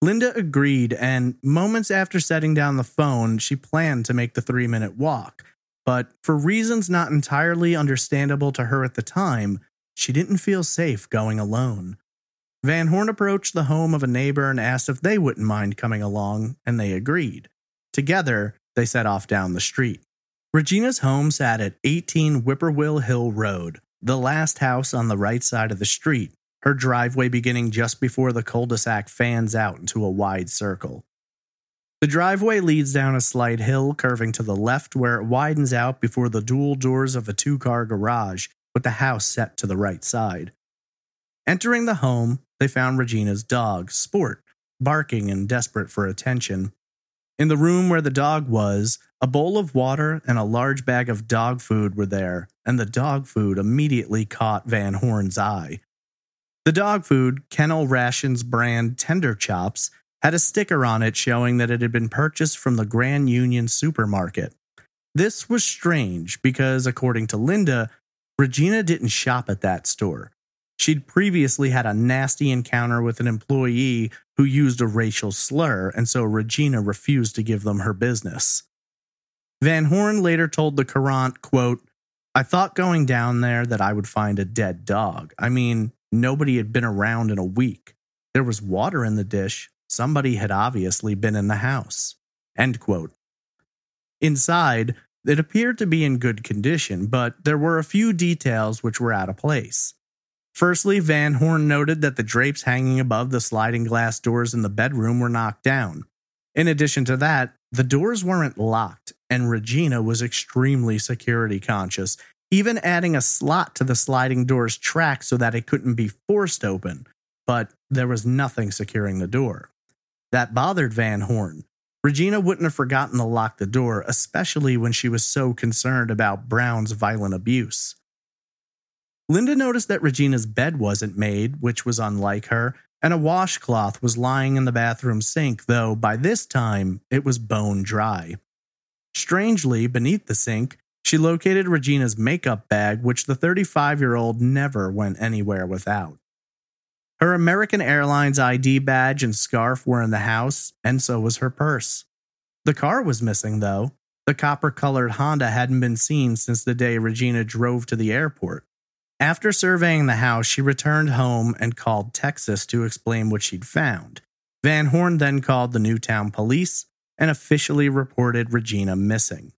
Linda agreed, and moments after setting down the phone, she planned to make the 3-minute walk. But for reasons not entirely understandable to her at the time, she didn't feel safe going alone. Van Horn approached the home of a neighbor and asked if they wouldn't mind coming along, and they agreed. Together, they set off down the street. Regina's home sat at 18 Whippoorwill Hill Road, the last house on the right side of the street, her driveway beginning just before the cul-de-sac fans out into a wide circle. The driveway leads down a slight hill, curving to the left, where it widens out before the dual doors of a two-car garage, with the house set to the right side. Entering the home, they found Regina's dog, Sport, barking and desperate for attention. In the room where the dog was, a bowl of water and a large bag of dog food were there, and the dog food immediately caught Van Horn's eye. The dog food, Kennel Rations brand Tender Chops, had a sticker on it showing that it had been purchased from the Grand Union supermarket. This was strange because, according to Linda, Regina didn't shop at that store. She'd previously had a nasty encounter with an employee who used a racial slur, and so Regina refused to give them her business. Van Horn later told the Courant, quote, "I thought going down there that I would find a dead dog. I mean, nobody had been around in a week. There was water in the dish. Somebody had obviously been in the house." End quote. Inside, it appeared to be in good condition, but there were a few details which were out of place. Firstly, Van Horn noted that the drapes hanging above the sliding glass doors in the bedroom were knocked down. In addition to that, the doors weren't locked, and Regina was extremely security conscious, even adding a slot to the sliding door's track so that it couldn't be forced open, but there was nothing securing the door. That bothered Van Horn. Regina wouldn't have forgotten to lock the door, especially when she was so concerned about Brown's violent abuse. Linda noticed that Regina's bed wasn't made, which was unlike her, and a washcloth was lying in the bathroom sink, though by this time it was bone dry. Strangely, beneath the sink, she located Regina's makeup bag, which the 35-year-old never went anywhere without. Her American Airlines ID badge and scarf were in the house, and so was her purse. The car was missing, though. The copper-colored Honda hadn't been seen since the day Regina drove to the airport. After surveying the house, she returned home and called Texas to explain what she'd found. Van Horn then called the Newtown Police and officially reported Regina missing.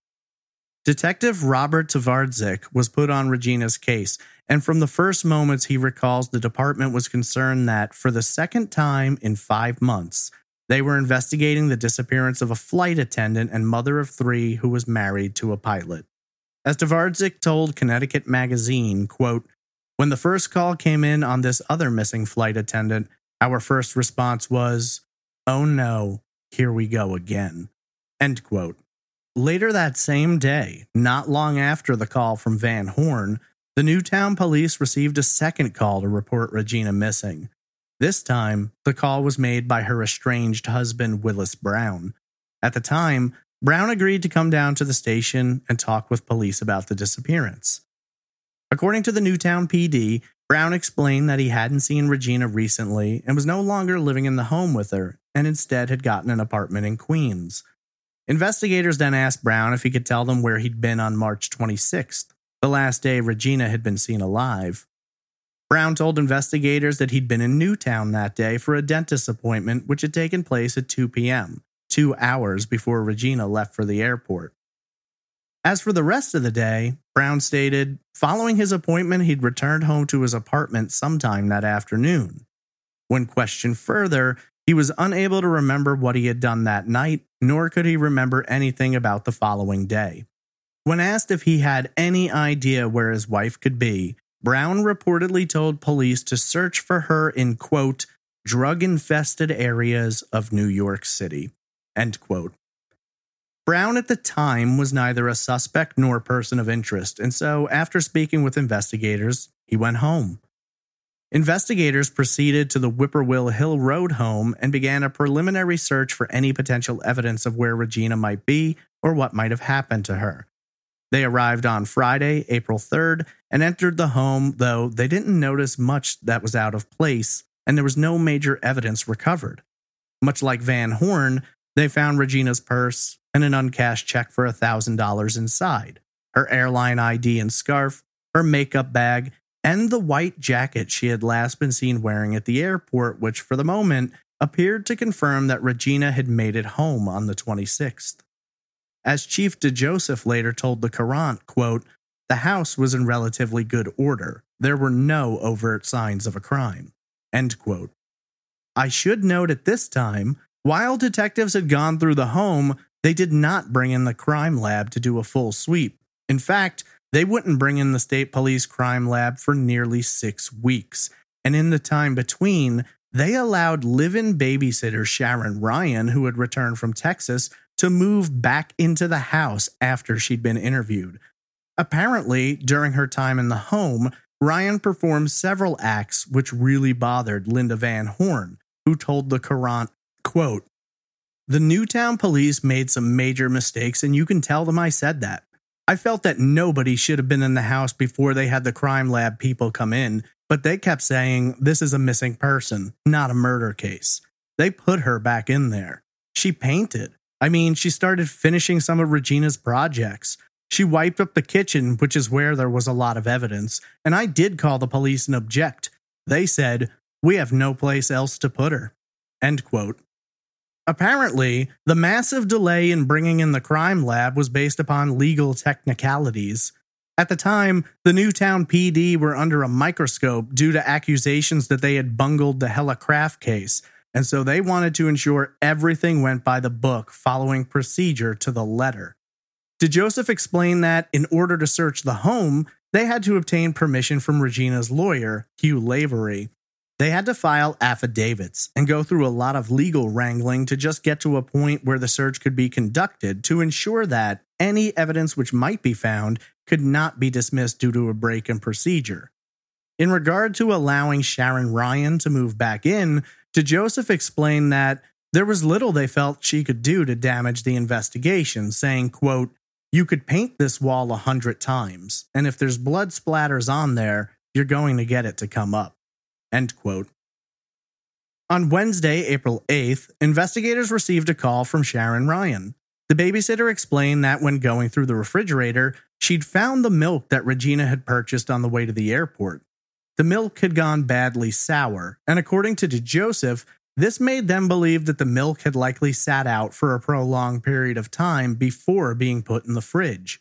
Detective Robert Tvardzik was put on Regina's case, and from the first moments he recalls the department was concerned that, for the second time in 5 months, they were investigating the disappearance of a flight attendant and mother of three who was married to a pilot. As Tvardzik told Connecticut magazine, quote, "When the first call came in on this other missing flight attendant, our first response was, 'Oh no, here we go again.'" End quote. Later that same day, not long after the call from Van Horn, the Newtown Police received a second call to report Regina missing. This time, the call was made by her estranged husband, Willis Brown. At the time, Brown agreed to come down to the station and talk with police about the disappearance. According to the Newtown PD, Brown explained that he hadn't seen Regina recently and was no longer living in the home with her, and instead had gotten an apartment in Queens. Investigators then asked Brown if he could tell them where he'd been on March 26th, the last day Regina had been seen alive. Brown told investigators that he'd been in Newtown that day for a dentist appointment, which had taken place at 2 p.m., 2 hours before Regina left for the airport. As for the rest of the day, Brown stated, following his appointment, he'd returned home to his apartment sometime that afternoon. When questioned further, he was unable to remember what he had done that night, nor could he remember anything about the following day. When asked if he had any idea where his wife could be, Brown reportedly told police to search for her in, quote, drug-infested areas of New York City, end quote. Brown at the time was neither a suspect nor a person of interest, and so after speaking with investigators, he went home. Investigators proceeded to the Whippoorwill Hill Road home and began a preliminary search for any potential evidence of where Regina might be or what might have happened to her. They arrived on Friday, April 3rd, and entered the home, though they didn't notice much that was out of place, and there was no major evidence recovered. Much like Van Horn, they found Regina's purse and an uncashed check for $1,000 inside, her airline ID and scarf, her makeup bag, and the white jacket she had last been seen wearing at the airport, which for the moment appeared to confirm that Regina had made it home on the 26th. As Chief DeJoseph later told the Courant, quote, "The house was in relatively good order. There were no overt signs of a crime," end quote. I should note at this time, while detectives had gone through the home, they did not bring in the crime lab to do a full sweep. In fact, they wouldn't bring in the state police crime lab for nearly 6 weeks. And in the time between, they allowed live-in babysitter Sharon Ryan, who had returned from Texas, to move back into the house after she'd been interviewed. Apparently, during her time in the home, Ryan performed several acts which really bothered Linda Van Horn, who told the Courant, quote, "The Newtown police made some major mistakes, and you can tell them I said that. I felt that nobody should have been in the house before they had the crime lab people come in, but they kept saying, 'This is a missing person, not a murder case.' They put her back in there. She painted. I mean, she started finishing some of Regina's projects. She wiped up the kitchen, which is where there was a lot of evidence, and I did call the police and object. They said, 'We have no place else to put her,'" end quote. Apparently, the massive delay in bringing in the crime lab was based upon legal technicalities. At the time, the Newtown PD were under a microscope due to accusations that they had bungled the Hella Crafts case, and so they wanted to ensure everything went by the book, following procedure to the letter. DeJoseph explained that, in order to search the home, they had to obtain permission from Regina's lawyer, Hugh Lavery. They had to file affidavits and go through a lot of legal wrangling to just get to a point where the search could be conducted to ensure that any evidence which might be found could not be dismissed due to a break in procedure. In regard to allowing Sharon Ryan to move back in, DeJoseph explained that there was little they felt she could do to damage the investigation, saying, quote, "You could paint this wall 100 times, and if there's blood splatters on there, you're going to get it to come up," end quote. On Wednesday, April 8th, investigators received a call from Sharon Ryan. The babysitter explained that when going through the refrigerator, she'd found the milk that Regina had purchased on the way to the airport. The milk had gone badly sour, and according to DeJoseph, this made them believe that the milk had likely sat out for a prolonged period of time before being put in the fridge.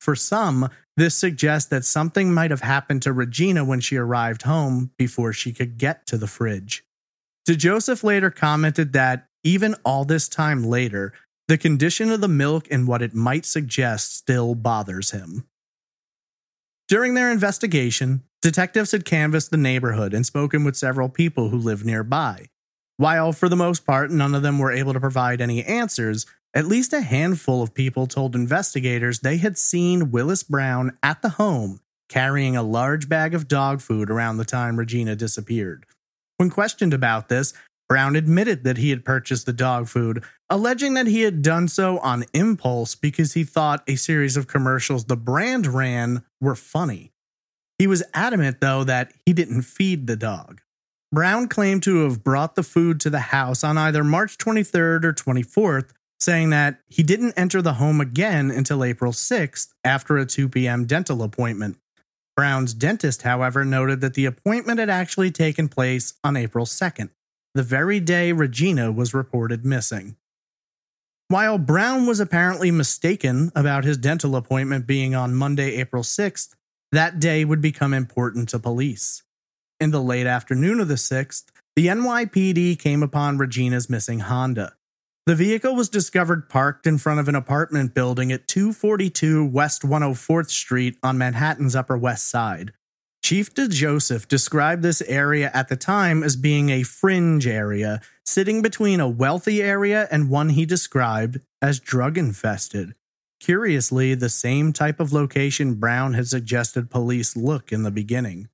For some, this suggests that something might have happened to Regina when she arrived home before she could get to the fridge. DeJoseph later commented that, even all this time later, the condition of the milk and what it might suggest still bothers him. During their investigation, detectives had canvassed the neighborhood and spoken with several people who lived nearby. While, for the most part, none of them were able to provide any answers, at least a handful of people told investigators they had seen Willis Brown at the home carrying a large bag of dog food around the time Regina disappeared. When questioned about this, Brown admitted that he had purchased the dog food, alleging that he had done so on impulse because he thought a series of commercials the brand ran were funny. He was adamant, though, that he didn't feed the dog. Brown claimed to have brought the food to the house on either March 23rd or 24th, saying that he didn't enter the home again until April 6th after a 2 p.m. dental appointment. Brown's dentist, however, noted that the appointment had actually taken place on April 2nd, the very day Regina was reported missing. While Brown was apparently mistaken about his dental appointment being on Monday, April 6th, that day would become important to police. In the late afternoon of the 6th, the NYPD came upon Regina's missing Honda. The vehicle was discovered parked in front of an apartment building at 242 West 104th Street on Manhattan's Upper West Side. Chief DeJoseph described this area at the time as being a fringe area, sitting between a wealthy area and one he described as drug-infested. Curiously, the same type of location Brown had suggested police look in the beginning.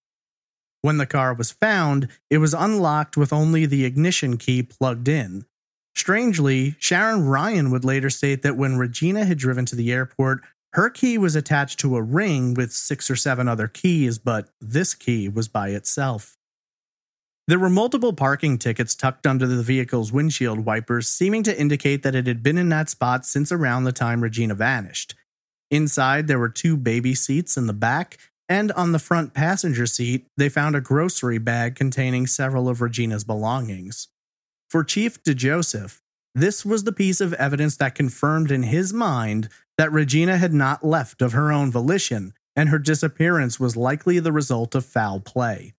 When the car was found, it was unlocked with only the ignition key plugged in. Strangely, Sharon Ryan would later state that when Regina had driven to the airport, her key was attached to a ring with 6 or 7 other keys, but this key was by itself. There were multiple parking tickets tucked under the vehicle's windshield wipers, seeming to indicate that it had been in that spot since around the time Regina vanished. Inside, there were 2 baby seats in the back, And on the front passenger seat, they found a grocery bag containing several of Regina's belongings. For Chief DeJoseph, this was the piece of evidence that confirmed in his mind that Regina had not left of her own volition, and her disappearance was likely the result of foul play.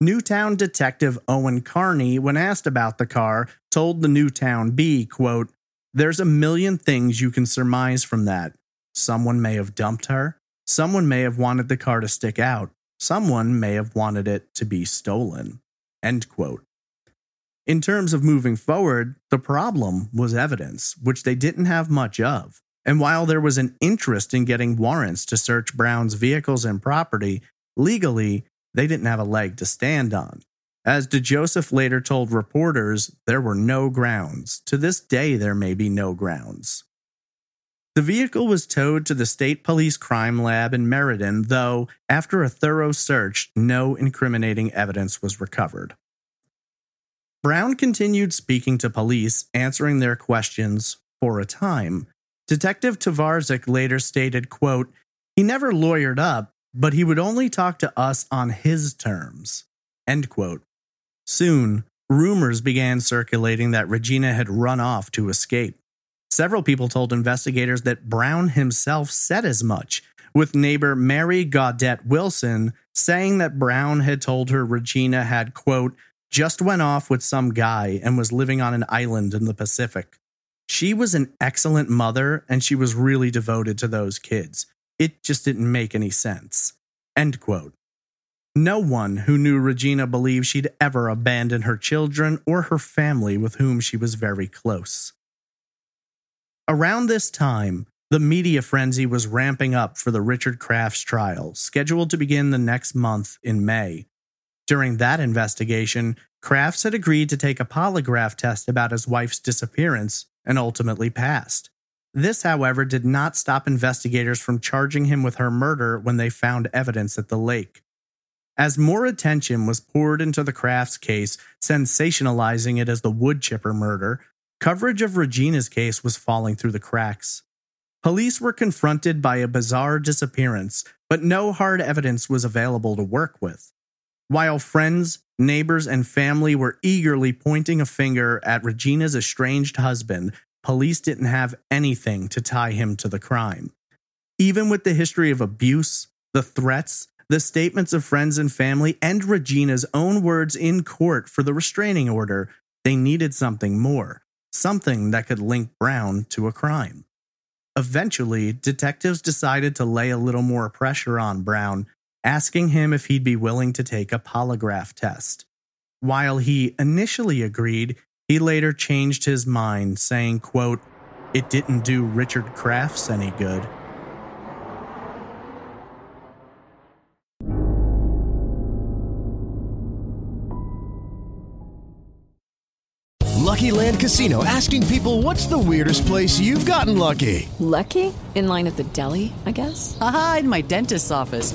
Newtown Detective Owen Carney, when asked about the car, told the Newtown Bee, quote, "There's a million things you can surmise from that. Someone may have dumped her. Someone may have wanted the car to stick out. Someone may have wanted it to be stolen." End quote. In terms of moving forward, the problem was evidence, which they didn't have much of. And while there was an interest in getting warrants to search Brown's vehicles and property, legally, they didn't have a leg to stand on. As DeJoseph later told reporters, there were no grounds. To this day, there may be no grounds. The vehicle was towed to the State Police Crime Lab in Meriden, though, after a thorough search, no incriminating evidence was recovered. Brown continued speaking to police, answering their questions for a time. Detective Tvardzik later stated, quote, "He never lawyered up, but he would only talk to us on his terms." End quote. Soon, rumors began circulating that Regina had run off to escape. Several people told investigators that Brown himself said as much, with neighbor Mary Gaudette Wilson saying that Brown had told her Regina had, quote, "just went off with some guy and was living on an island in the Pacific. She was an excellent mother, and she was really devoted to those kids. It just didn't make any sense." End quote. No one who knew Regina believed she'd ever abandon her children or her family, with whom she was very close. Around this time, the media frenzy was ramping up for the Richard Crafts trial, scheduled to begin the next month in May. During that investigation, Crafts had agreed to take a polygraph test about his wife's disappearance, and ultimately passed. This, however, did not stop investigators from charging him with her murder when they found evidence at the lake. As more attention was poured into the Crafts case, sensationalizing it as the Woodchipper murder, coverage of Regina's case was falling through the cracks. Police were confronted by a bizarre disappearance, but no hard evidence was available to work with. While friends, neighbors, and family were eagerly pointing a finger at Regina's estranged husband, police didn't have anything to tie him to the crime. Even with the history of abuse, the threats, the statements of friends and family, and Regina's own words in court for the restraining order, they needed something more. Something that could link Brown to a crime. Eventually, detectives decided to lay a little more pressure on Brown, asking him if he'd be willing to take a polygraph test. While he initially agreed, he later changed his mind, saying, quote, "It didn't do Richard Crafts any good." Lucky Land Casino, asking people, what's the weirdest place you've gotten lucky? Lucky? In line at the deli, I guess? Aha, in my dentist's office.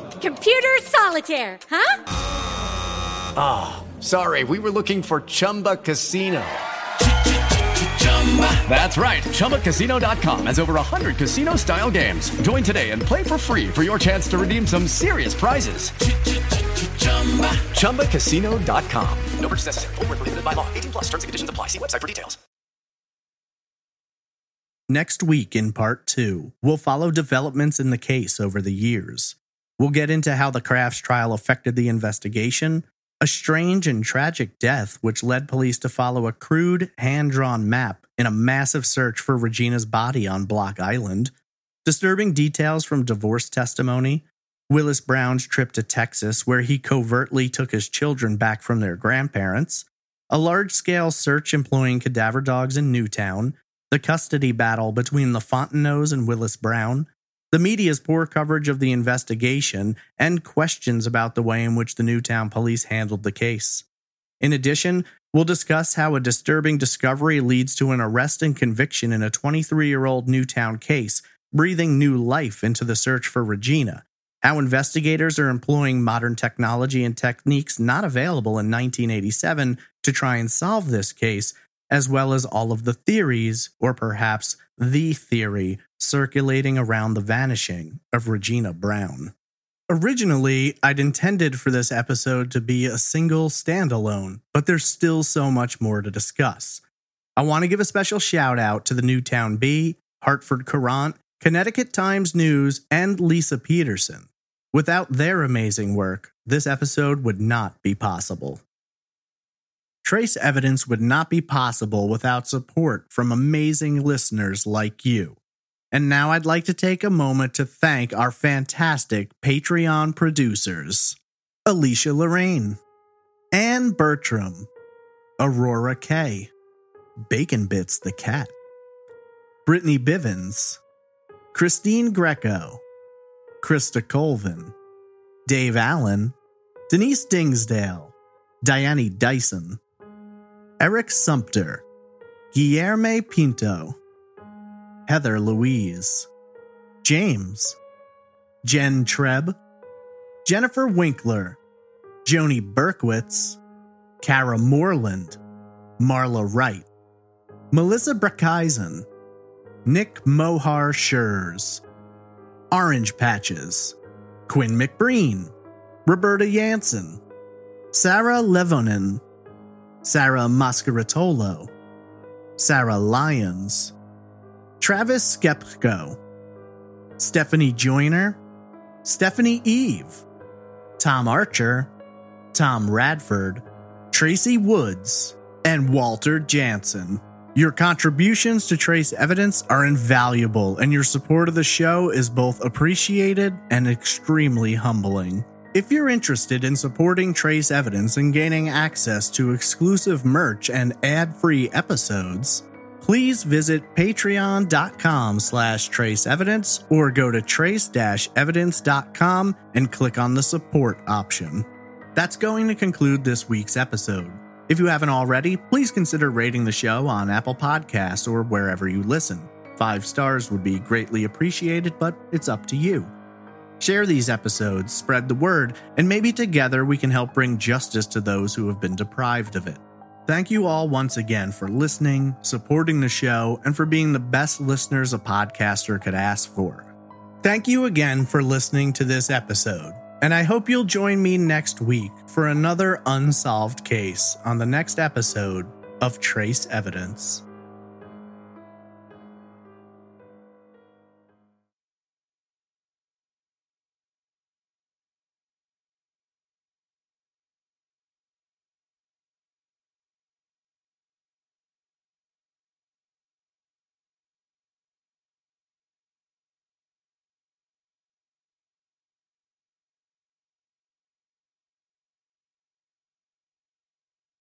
Computer solitaire, huh? Ah, oh, sorry. We were looking for Chumba Casino. That's right. ChumbaCasino.com has over 100 casino-style games. Join today and play for free for your chance to redeem some serious prizes. ChumbaCasino.com. No purchase necessary. Void where prohibited by law. 18 plus. Terms and conditions apply. See website for details. Next week in Part 2, we'll follow developments in the case over the years. We'll get into how the Crafts trial affected the investigation, a strange and tragic death which led police to follow a crude, hand-drawn map in a massive search for Regina's body on Block Island, disturbing details from divorce testimony, Willis Brown's trip to Texas where he covertly took his children back from their grandparents, a large-scale search employing cadaver dogs in Newtown, the custody battle between the Fontenot and Willis Brown, The media's poor coverage of the investigation and questions about the way in which the Newtown police handled the case. In addition, we'll discuss how a disturbing discovery leads to an arrest and conviction in a 23-year-old Newtown case, breathing new life into the search for Regina, how investigators are employing modern technology and techniques not available in 1987 to try and solve this case, as well as all of the theories, or perhaps the theory, circulating around the vanishing of Regina Brown. Originally, I'd intended for this episode to be a single standalone, but there's still so much more to discuss. I want to give a special shout out to the Newtown Bee, Hartford Courant, Connecticut Times News, and Lisa Peterson. Without their amazing work, this episode would not be possible. Trace Evidence would not be possible without support from amazing listeners like you. And now I'd like to take a moment to thank our fantastic Patreon producers, Alicia Lorraine, Ann Bertram, Aurora Kay, Bacon Bits the Cat, Brittany Bivens, Christine Greco, Krista Colvin, Dave Allen, Denise Dingsdale, Diane Dyson, Eric Sumpter, Guillermo Pinto, Heather Louise, James, Jen Trebb, Jennifer Winkler, Joni Berkowitz, Kara Moreland, Marla Wright, Melissa Brekeisen, Nick Mohar Schurz, Orange Patches, Quinn McBreen, Roberta Jansen, Sarah Levonen, Sarah Mascaritolo, Sarah Lyons, Travis Skepko, Stephanie Joyner, Stephanie Eve, Tom Archer, Tom Radford, Tracy Woods, and Walter Jansen. Your contributions to Trace Evidence are invaluable, and your support of the show is both appreciated and extremely humbling. If you're interested in supporting Trace Evidence and gaining access to exclusive merch and ad-free episodes, please visit patreon.com/traceevidence or go to trace-evidence.com and click on the support option. That's going to conclude this week's episode. If you haven't already, please consider rating the show on Apple Podcasts or wherever you listen. 5 stars would be greatly appreciated, but it's up to you. Share these episodes, spread the word, and maybe together we can help bring justice to those who have been deprived of it. Thank you all once again for listening, supporting the show, and for being the best listeners a podcaster could ask for. Thank you again for listening to this episode, and I hope you'll join me next week for another unsolved case on the next episode of Trace Evidence.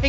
Hey